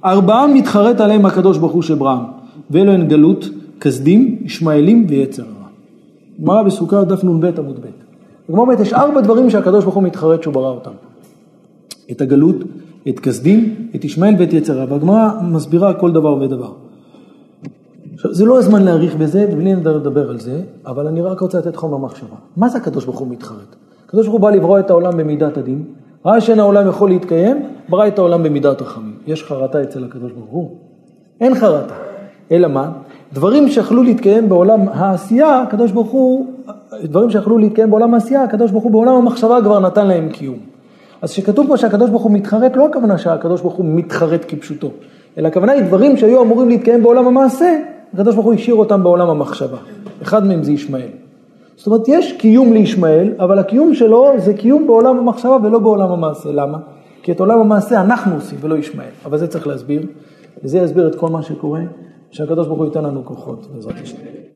ארבעה מתחרט עליהם הקדוש ברוך הוא שברם, ואלו הן גלות, כסדים, ישמעאלים ויצר הרע. גמרא בסוכה דף נ"ב עמוד ב'. הגמרא אומרת, יש ארבע דברים שהקדוש ברוך הוא מתחרט שהוא ברא אותם. את הגלות, את כסדים, את ישמעאל ואת יצר הרע. והגמרא מסבירה כל דבר ודבר. זה לא הזמן להאריך בזה, בלי לדבר על זה, אבל אני רק רוצה לתת חום במחשבה. מה זה הקדוש ברוך הוא מתחרט? הקדוש ברוך הוא בא לברוא את העולם במידת הדין, ראה שאין העולם יכול להתקיים, ברא את העולם במידת רחמים. יש חרטה אצל הקדוש ברוך הוא? אין חרטה. אלא מה? דברים שיכלו להתקיים בעולם העשייה, הקדוש ברוך הוא, דברים שיכלו להתקיים בעולם העשייה, הקדוש ברוך הוא בעולם המחשבה כבר נתן להם קיום. אז שכתוב פה שהקדוש ברוך הוא מתחרט, לא הכוונה שהקדוש ברוך הוא מתחרט כפשוטו, אלא הכוונה היא דברים שהיו אמורים להתקיים בעולם המעשה, הקדוש ברוך הוא השאיר אותם בעולם המחשבה. אחד מהם זה ישמעאל. זאת אומרת, יש קיום לישמעאל, אבל הקיום שלו זה קיום בעולם המחשבה ולא בעולם המעשה. למה? כי את עולם המעשה אנחנו עושים ולא ישמעאל. אבל זה צריך להסביר, וזה יסביר את כל מה שקורה, שהקדוש ברוך הוא ייתן לנו כוחות. בעזרת השם.